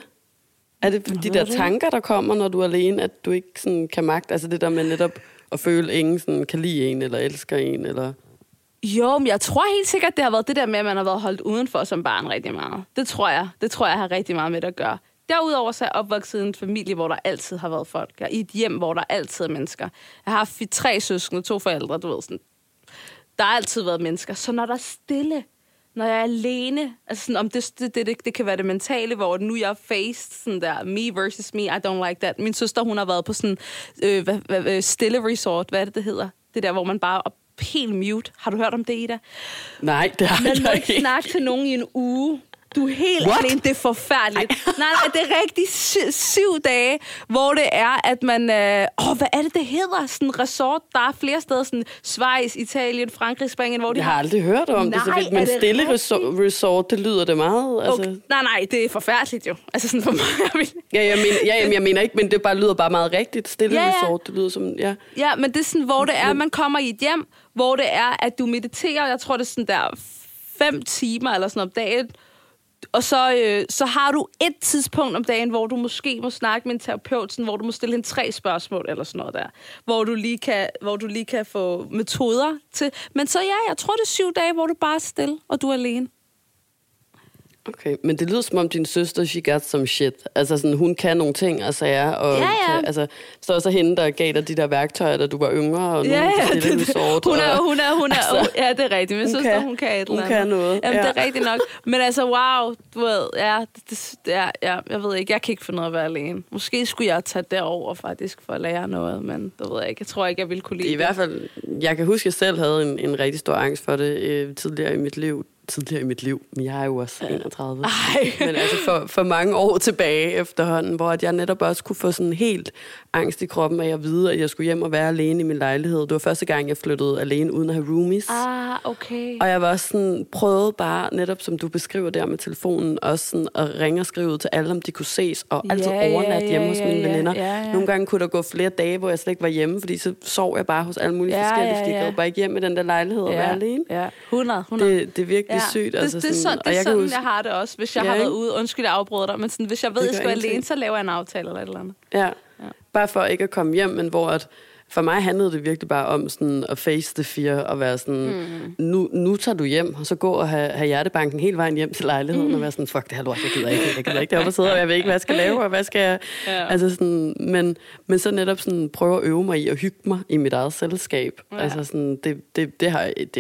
Er det de der tanker, der kommer, når du er alene, at du ikke sådan kan magte? Altså det der med netop at føle, at ingen sådan kan lide en eller elsker en? Eller... Jo, men jeg tror helt sikkert, det har været det der med, at man har været holdt udenfor som barn rigtig meget. Det tror jeg har rigtig meget med at gøre. Derudover så er jeg opvokset i en familie, hvor der altid har været folk. Jeg er i et hjem, hvor der altid er mennesker. Jeg har haft 3 søskende, 2 forældre, du ved sådan. Der har altid været mennesker. Så når der er stille... Når jeg er alene, altså sådan, om det kan være det mentale, hvor nu jeg er faced, sådan der, me versus me, I don't like that. Min søster, hun har været på sådan, stille resort, hvad er det, det hedder? Det der, hvor man bare er helt mute. Har du hørt om det, Ida? Nej, det har jeg ikke. Man må ikke snakke til nogen i en uge. Du er helt alene, det er forfærdeligt. Nej, det er rigtig 7 dage, hvor det er, at man... hvad er det, det hedder? Sådan en resort, der er flere steder, sådan Schweiz, Italien, Frankrig, Spanien, hvor de... Jeg har aldrig hørt om det, så vildt, men stille resort, det lyder det meget. Altså. Okay. Nej, det er forfærdeligt jo. Altså sådan for mig... jeg mener ikke, men det bare lyder bare meget rigtigt. Stille resort, det lyder som... Ja. Ja, men det er sådan, hvor det er, man kommer i et hjem, hvor det er, at du mediterer, jeg tror, det er sådan der 5 timer eller sådan om dagen... Og så har du et tidspunkt om dagen, hvor du måske må snakke med en terapeut, sådan, hvor du må stille hende 3 spørgsmål eller sådan noget der. Hvor du lige kan få metoder til. Men så ja, jeg tror det er 7 dage, hvor du bare er stille, og du er alene. Okay, men det lyder som om din søster, she got some shit. Altså sådan, hun kan nogle ting og sager. Og ja. Altså, så også hende, der gav dig de der værktøjer, da du var yngre. Og ja, det er rigtigt. Min søster, hun kan et eller andet. Hun kan noget. Jamen, det er rigtigt nok. Men altså, wow, du ved, jeg ved ikke, jeg kan ikke finde noget at være alene. Måske skulle jeg tage derover faktisk for at lære noget, men det ved jeg ikke. Jeg tror ikke, jeg ville kunne lide det. I hvert fald, jeg kan huske, at jeg selv havde en rigtig stor angst for det tidligere i mit liv. Jeg er jo også 31. Men altså for mange år tilbage efterhånden, hvor at jeg netop også kunne få sådan helt angst i kroppen, at jeg vidste, at jeg skulle hjem og være alene i min lejlighed. Det var første gang, jeg flyttede alene uden at have roomies. Ah, okay. Og jeg var også sådan, prøvede bare, netop som du beskriver der med telefonen, også sådan at ringe og skrive ud til alle, om de kunne ses, og altid overnatte hjemme hos mine veninder. Yeah. Nogle gange kunne der gå flere dage, hvor jeg slet ikke var hjemme, fordi så sov jeg bare hos alle mulige forskellige, fordi jeg gad bare ikke hjem i den der lejlighed og være alene. 100. Det virkelig det er sygt. Altså det er sådan, og jeg huske, jeg har det også, hvis jeg har været ude. Undskyld, jeg afbryder dig, men sådan, hvis jeg ved, jeg skal være alene, så laver jeg en aftale eller et eller andet. Ja, bare for ikke at komme hjem, men hvor at, for mig handlede det virkelig bare om sådan at face the fear og være sådan, nu tager du hjem, og så gå og have hjertebanken hele vejen hjem til lejligheden og være sådan, fuck det her lort, jeg gider ikke deroppe og sidde, og jeg ved ikke, hvad jeg skal lave, og hvad skal jeg... Ja. Altså sådan, men så netop sådan prøve at øve mig i at hygge mig i mit eget selskab. Ja. Altså sådan, det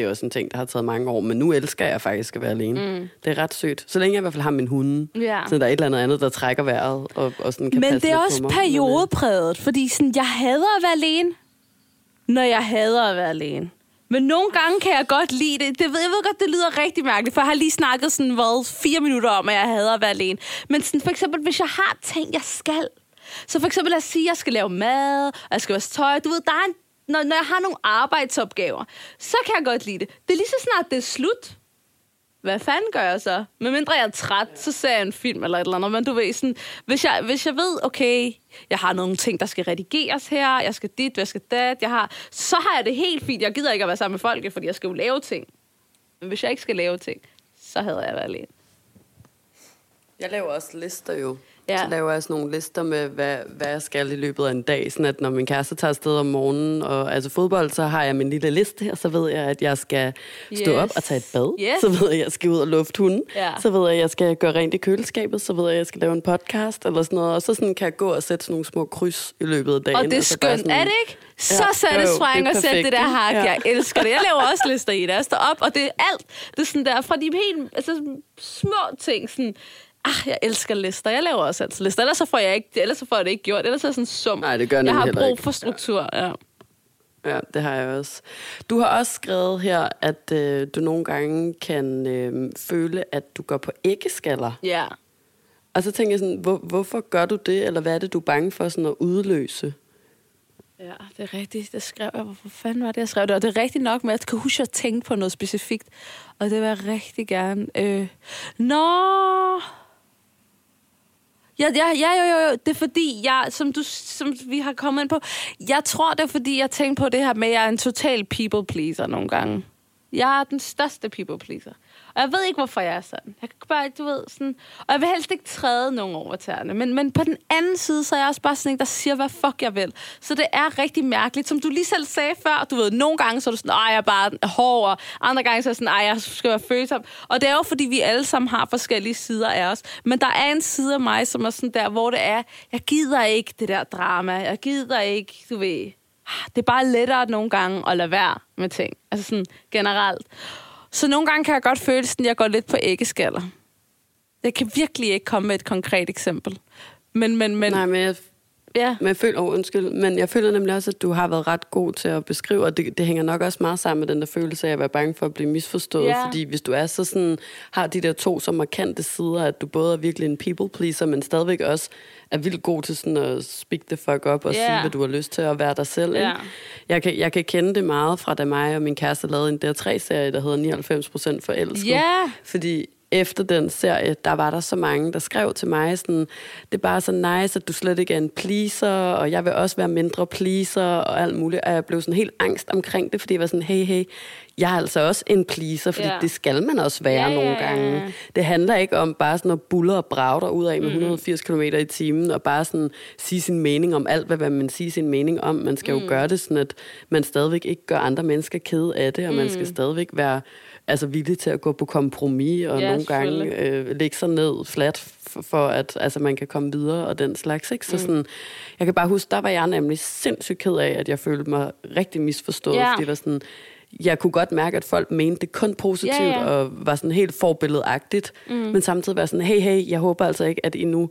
er også en ting, der har taget mange år, men nu elsker jeg faktisk at være alene. Mm. Det er ret sødt. Så længe jeg i hvert fald har min hunde, så der er et eller andet, der trækker vejret og sådan kan passe på mig. Men det er også periodepræget, fordi sådan, jeg hader at være alene, når jeg hader at være alene. Men nogle gange kan jeg godt lide det. Jeg ved godt, det lyder rigtig mærkeligt, for jeg har lige snakket sådan, 4 minutter om, at jeg hader at være alene. Men sådan, for eksempel, hvis jeg har ting, jeg skal. Så for eksempel at sige, at jeg skal lave mad, og jeg skal vaske tøj. Du ved, der er når jeg har nogle arbejdsopgaver, så kan jeg godt lide det. Det er lige så snart, det er slut. Hvad fanden gør jeg så? Med mindre jeg er træt, så ser jeg en film eller et eller andet. Men du ved sådan, hvis jeg ved, okay, jeg har nogle ting, der skal redigeres her, jeg skal dit, jeg skal dat, så har jeg det helt fint. Jeg gider ikke at være sammen med folk, fordi jeg skal jo lave ting. Men hvis jeg ikke skal lave ting, så hader jeg at være alene. Jeg laver også lister jo. Ja. Så laver jeg sådan nogle lister med, hvad jeg skal i løbet af en dag. Sådan at når min kæreste tager afsted om morgenen, og altså fodbold, så har jeg min lille liste her. Så ved jeg, at jeg skal stå op og tage et bad. Yes. Så ved jeg, at jeg skal ud og lufte hunden. Ja. Så ved jeg, at jeg skal gøre rent i køleskabet. Så ved jeg, at jeg skal lave en podcast eller sådan noget. Og så sådan kan jeg gå og sætte sådan nogle små kryds i løbet af dagen. Og det er skønt, sådan, er det ikke? Så satisfying at sætte det der hak. Ja. Jeg elsker det. Jeg laver også lister i det. Jeg står op, og det er alt. Det er sådan der fra de helt altså, små ting, sådan... jeg elsker lister. Jeg laver også altid lister. Ellers får jeg det ikke gjort. Ellers er det sådan sum. Nej, det gør jeg har brug for struktur. Ja. Ja, det har jeg også. Du har også skrevet her, at du nogle gange kan føle, at du går på æggeskaller. Ja. Og så tænker jeg sådan, hvorfor gør du det? Eller hvad er det, du er bange for sådan at udløse? Ja, det er rigtigt. Det skrev jeg. Hvorfor fanden var det, jeg skrev det? Og det er rigtigt nok, men jeg kan huske at tænke på noget specifikt. Og det vil jeg rigtig gerne. Ja, det er fordi, som vi har kommet ind på, jeg tror, det er fordi, jeg tænker på det her med, at jeg er en total people pleaser nogle gange. Jeg er den største people pleaser. Og jeg ved ikke, hvorfor jeg er sådan. Jeg kan bare, du ved, sådan... Og jeg vil helst ikke træde nogen over tæerne. Men på den anden side, så er jeg også bare sådan en, der siger, hvad fuck jeg vil. Så det er rigtig mærkeligt. Som du lige selv sagde før, du ved, nogle gange så er du sådan, jeg er bare hård, og andre gange så er sådan, jeg skal være følsom. Og det er jo, fordi vi alle sammen har forskellige sider af os. Men der er en side af mig, som er sådan der, hvor det er, jeg gider ikke det der drama. Jeg gider ikke, du ved... Det er bare lettere nogle gange at lade være med ting. Altså sådan generelt. Så nogle gange kan jeg godt føle, at jeg går lidt på æggeskaller. Jeg kan virkelig ikke komme med et konkret eksempel. Men nej, men jeg føler nemlig også, at du har været ret god til at beskrive, og det hænger nok også meget sammen med den der følelse af at være bange for at blive misforstået, fordi hvis du er så sådan, har de der to så markante sider, at du både er virkelig en people pleaser, men stadigvæk også er vildt god til sådan at speak the fuck op og sige, hvad du har lyst til at være dig selv. Yeah. Jeg kan kende det meget fra, da mig og min kæreste lavede en DR3-serie, der hedder 99% forelsket. Yeah. Fordi... Efter den serie, der var der så mange, der skrev til mig sådan, det er bare så nice, at du slet ikke er en pleaser, og jeg vil også være mindre pleaser, og alt muligt. Og jeg blev sådan helt angst omkring det, fordi jeg var sådan, hey, jeg er altså også en pleaser, fordi det skal man også være nogle gange. Det handler ikke om bare sådan at bulle og brage dig ud af med 180 km i timen, og bare sådan sige sin mening om alt, hvad man siger sin mening om. Man skal jo gøre det sådan, at man stadigvæk ikke gør andre mennesker kede af det, og man skal stadigvæk være... altså villig til at gå på kompromis, og nogle gange lægge sig ned flat, for at altså, man kan komme videre, og den slags. Ikke? Så sådan, jeg kan bare huske, der var jeg nemlig sindssygt ked af, at jeg følte mig rigtig misforstået, fordi det var sådan, jeg kunne godt mærke, at folk mente det kun positivt, og var sådan helt forbilledagtigt, men samtidig var sådan, hey, jeg håber altså ikke, at I nu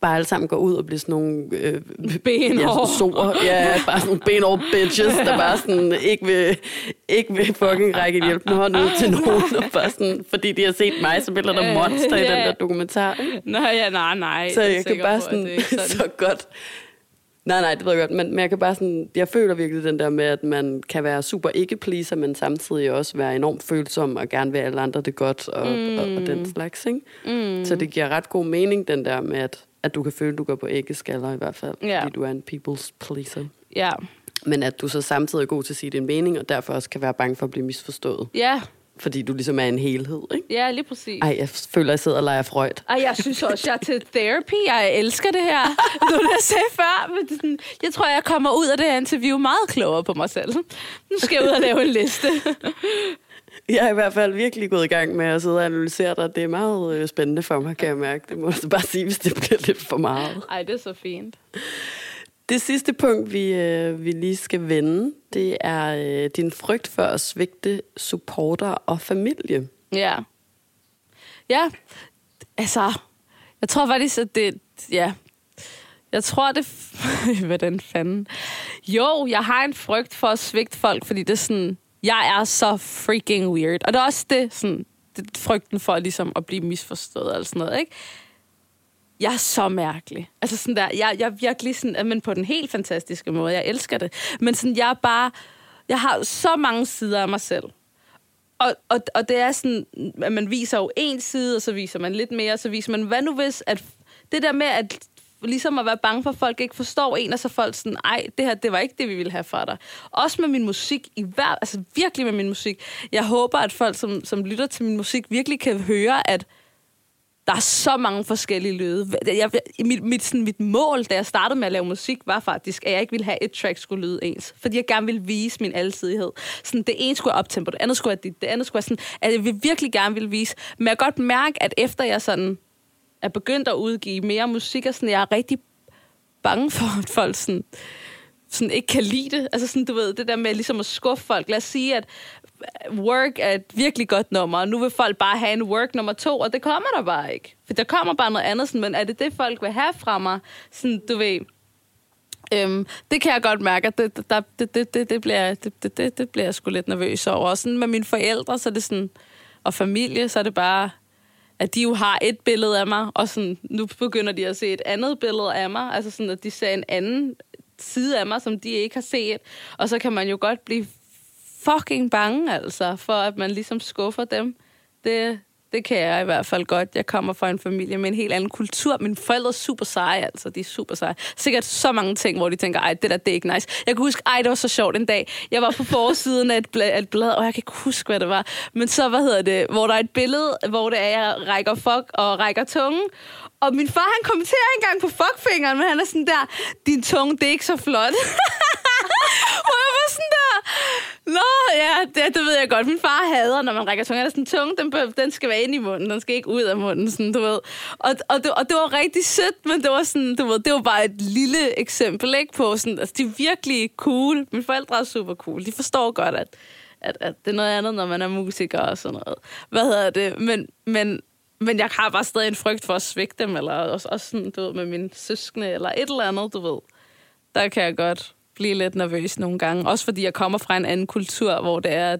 bare alle sammen går ud og bliver sådan nogle... bare sådan nogle benhårde bitches, der bare sådan ikke vil fucking række en hjælpende hånd ud til nogen, og bare sådan, fordi de har set mig, så billeder der monster i den der dokumentar. Nej. Så jeg kan bare sådan, så godt... Nej, det ved jeg godt, men jeg kan bare sådan... Jeg føler virkelig den der med, at man kan være super ikke-pleaser, men samtidig også være enormt følsom og gerne vil alle andre det godt, og den slags, ikke? Så det giver ret god mening, den der med, at du kan føle, at du går på æggeskaller i hvert fald, fordi du er en people's pleaser. Ja. Men at du så samtidig er god til at sige din mening, og derfor også kan være bange for at blive misforstået. Ja, Fordi du ligesom er en helhed, ikke? Ja, lige præcis. Ej, jeg føler, jeg sidder og leger frøjt. Ej, jeg synes også, jeg er til therapy. Jeg elsker det her. Du har sagt før, men sådan, jeg tror, jeg kommer ud af det her interview meget klogere på mig selv. Nu skal jeg ud og lave en liste. Jeg er i hvert fald virkelig gået i gang med at sidde og analysere dig. Det er meget spændende for mig, kan jeg mærke. Det må du bare sige, hvis det bliver lidt for meget. Ej, det er så fint. Det sidste punkt, vi lige skal vende, det er din frygt for at svigte supporter og familie. Ja. Ja, altså, jeg tror faktisk, at det... Ja. Jeg tror, det... Hvordan fanden? Jo, jeg har en frygt for at svigte folk, fordi det er sådan... Jeg er så freaking weird. Og det er også det, sådan, det frygten for ligesom at blive misforstået eller sådan noget, ikke? Jeg er så mærkelig. Altså sådan der, jeg er virkelig sådan, men på den helt fantastiske måde. Jeg elsker det. Men sådan, jeg har så mange sider af mig selv. Og det er sådan, at man viser jo en side, og så viser man lidt mere, og så viser man, hvad nu hvis, at det der med, at ligesom at være bange for, at folk ikke forstår en, og så folk sådan, ej, det her, det var ikke det, vi ville have fra dig. Også med min musik, altså virkelig med min musik. Jeg håber, at folk, som lytter til min musik, virkelig kan høre, at der er så mange forskellige lyde. Mit mål, da jeg startede med at lave musik, var faktisk, at jeg ikke ville have, at et track skulle lyde ens. Fordi jeg gerne ville vise min alsidighed. Sådan, det ene skulle være optempo, det andet skulle være dit, det andet skulle være sådan, at jeg virkelig gerne ville vise. Men jeg kan godt mærke, at efter jeg sådan er begyndt at udgive mere musik, og sådan, jeg er rigtig bange for, at folk sådan ikke kan lide det. Altså sådan, du ved, det der med ligesom at skuffe folk. Lad os sige, at Work er et virkelig godt nummer, og nu vil folk bare have en Work nummer 2, og det kommer der bare ikke. For der kommer bare noget andet, sådan, men er det det, folk vil have fra mig? Sådan, du ved... det kan jeg godt mærke, at det bliver jeg sgu lidt nervøs over. Og sådan med mine forældre, så er det sådan... Og familie, så er det bare... at de jo har et billede af mig, og sådan, nu begynder de at se et andet billede af mig, altså sådan, at de ser en anden side af mig, som de ikke har set, og så kan man jo godt blive fucking bange, altså, for at man ligesom skuffer dem. Det kan jeg i hvert fald godt. Jeg kommer fra en familie med en helt anden kultur. Mine forældre er super seje, altså. De er super seje. Sikkert så mange ting, hvor de tænker, ej, det der, det er ikke nice. Jeg kan huske, ej, det var så sjovt en dag. Jeg var på forsiden af et blad, og jeg kan ikke huske, hvad det var. Men så, hvor der er et billede, hvor det er, jeg rækker fuck og rækker tunge. Og min far, han kommenterer engang på fuckfingeren, men han er sådan der, din tunge, det er ikke så flot. Og jeg var sådan der, nå ja, det ved jeg godt. Min far hader, når man rækker tunge. Er der sådan, tunge, den skal være inde i munden, den skal ikke ud af munden, sådan, du ved. Og det var rigtig sødt, men det var sådan, du ved, det var bare et lille eksempel, ikke, på sådan, altså, de er virkelig cool. Mine forældre er super cool. De forstår godt, at det er noget andet, når man er musiker og sådan noget. Men jeg har bare stadig en frygt for at svigte dem, eller også sådan, du ved, med mine søskende, eller et eller andet, du ved. Der kan jeg godt blive lidt nervøs nogle gange. Også fordi jeg kommer fra en anden kultur, hvor det er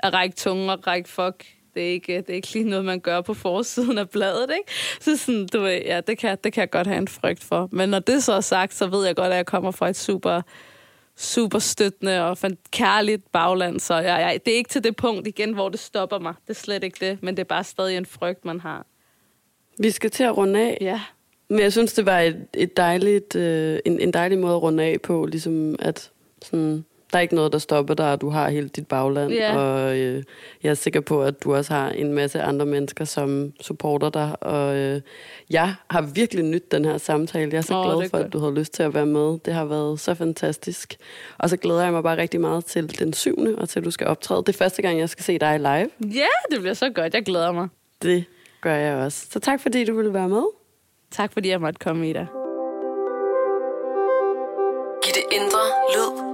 at række tunge og række fuck. Det er ikke lige noget, man gør på forsiden af bladet, ikke? Så sådan, du ved, ja, det kan jeg godt have en frygt for. Men når det så er sagt, så ved jeg godt, at jeg kommer fra et super, super støttende og kærligt bagland. Så det er ikke til det punkt igen, hvor det stopper mig. Det er slet ikke det, men det er bare stadig en frygt, man har. Vi skal til at runde af. Ja. Men jeg synes, det var en dejlig måde at runde af på, ligesom at sådan, der er ikke noget, der stopper dig, og du har hele dit bagland. Yeah. Og jeg er sikker på, at du også har en masse andre mennesker, som supporter dig. Og jeg har virkelig nydt den her samtale. Jeg er så glad for, at du havde lyst til at være med. Det har været så fantastisk. Og så glæder jeg mig bare rigtig meget til den 7. og til, at du skal optræde. Det er første gang, jeg skal se dig live. Ja, det bliver så godt. Jeg glæder mig. Det gør jeg også. Så tak, fordi du ville være med. Tak fordi jeg måtte komme, Ida. Giv det indre lyd.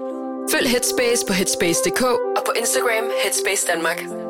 Følg Headspace på Headspace.dk og på Instagram HeadspaceDanmark.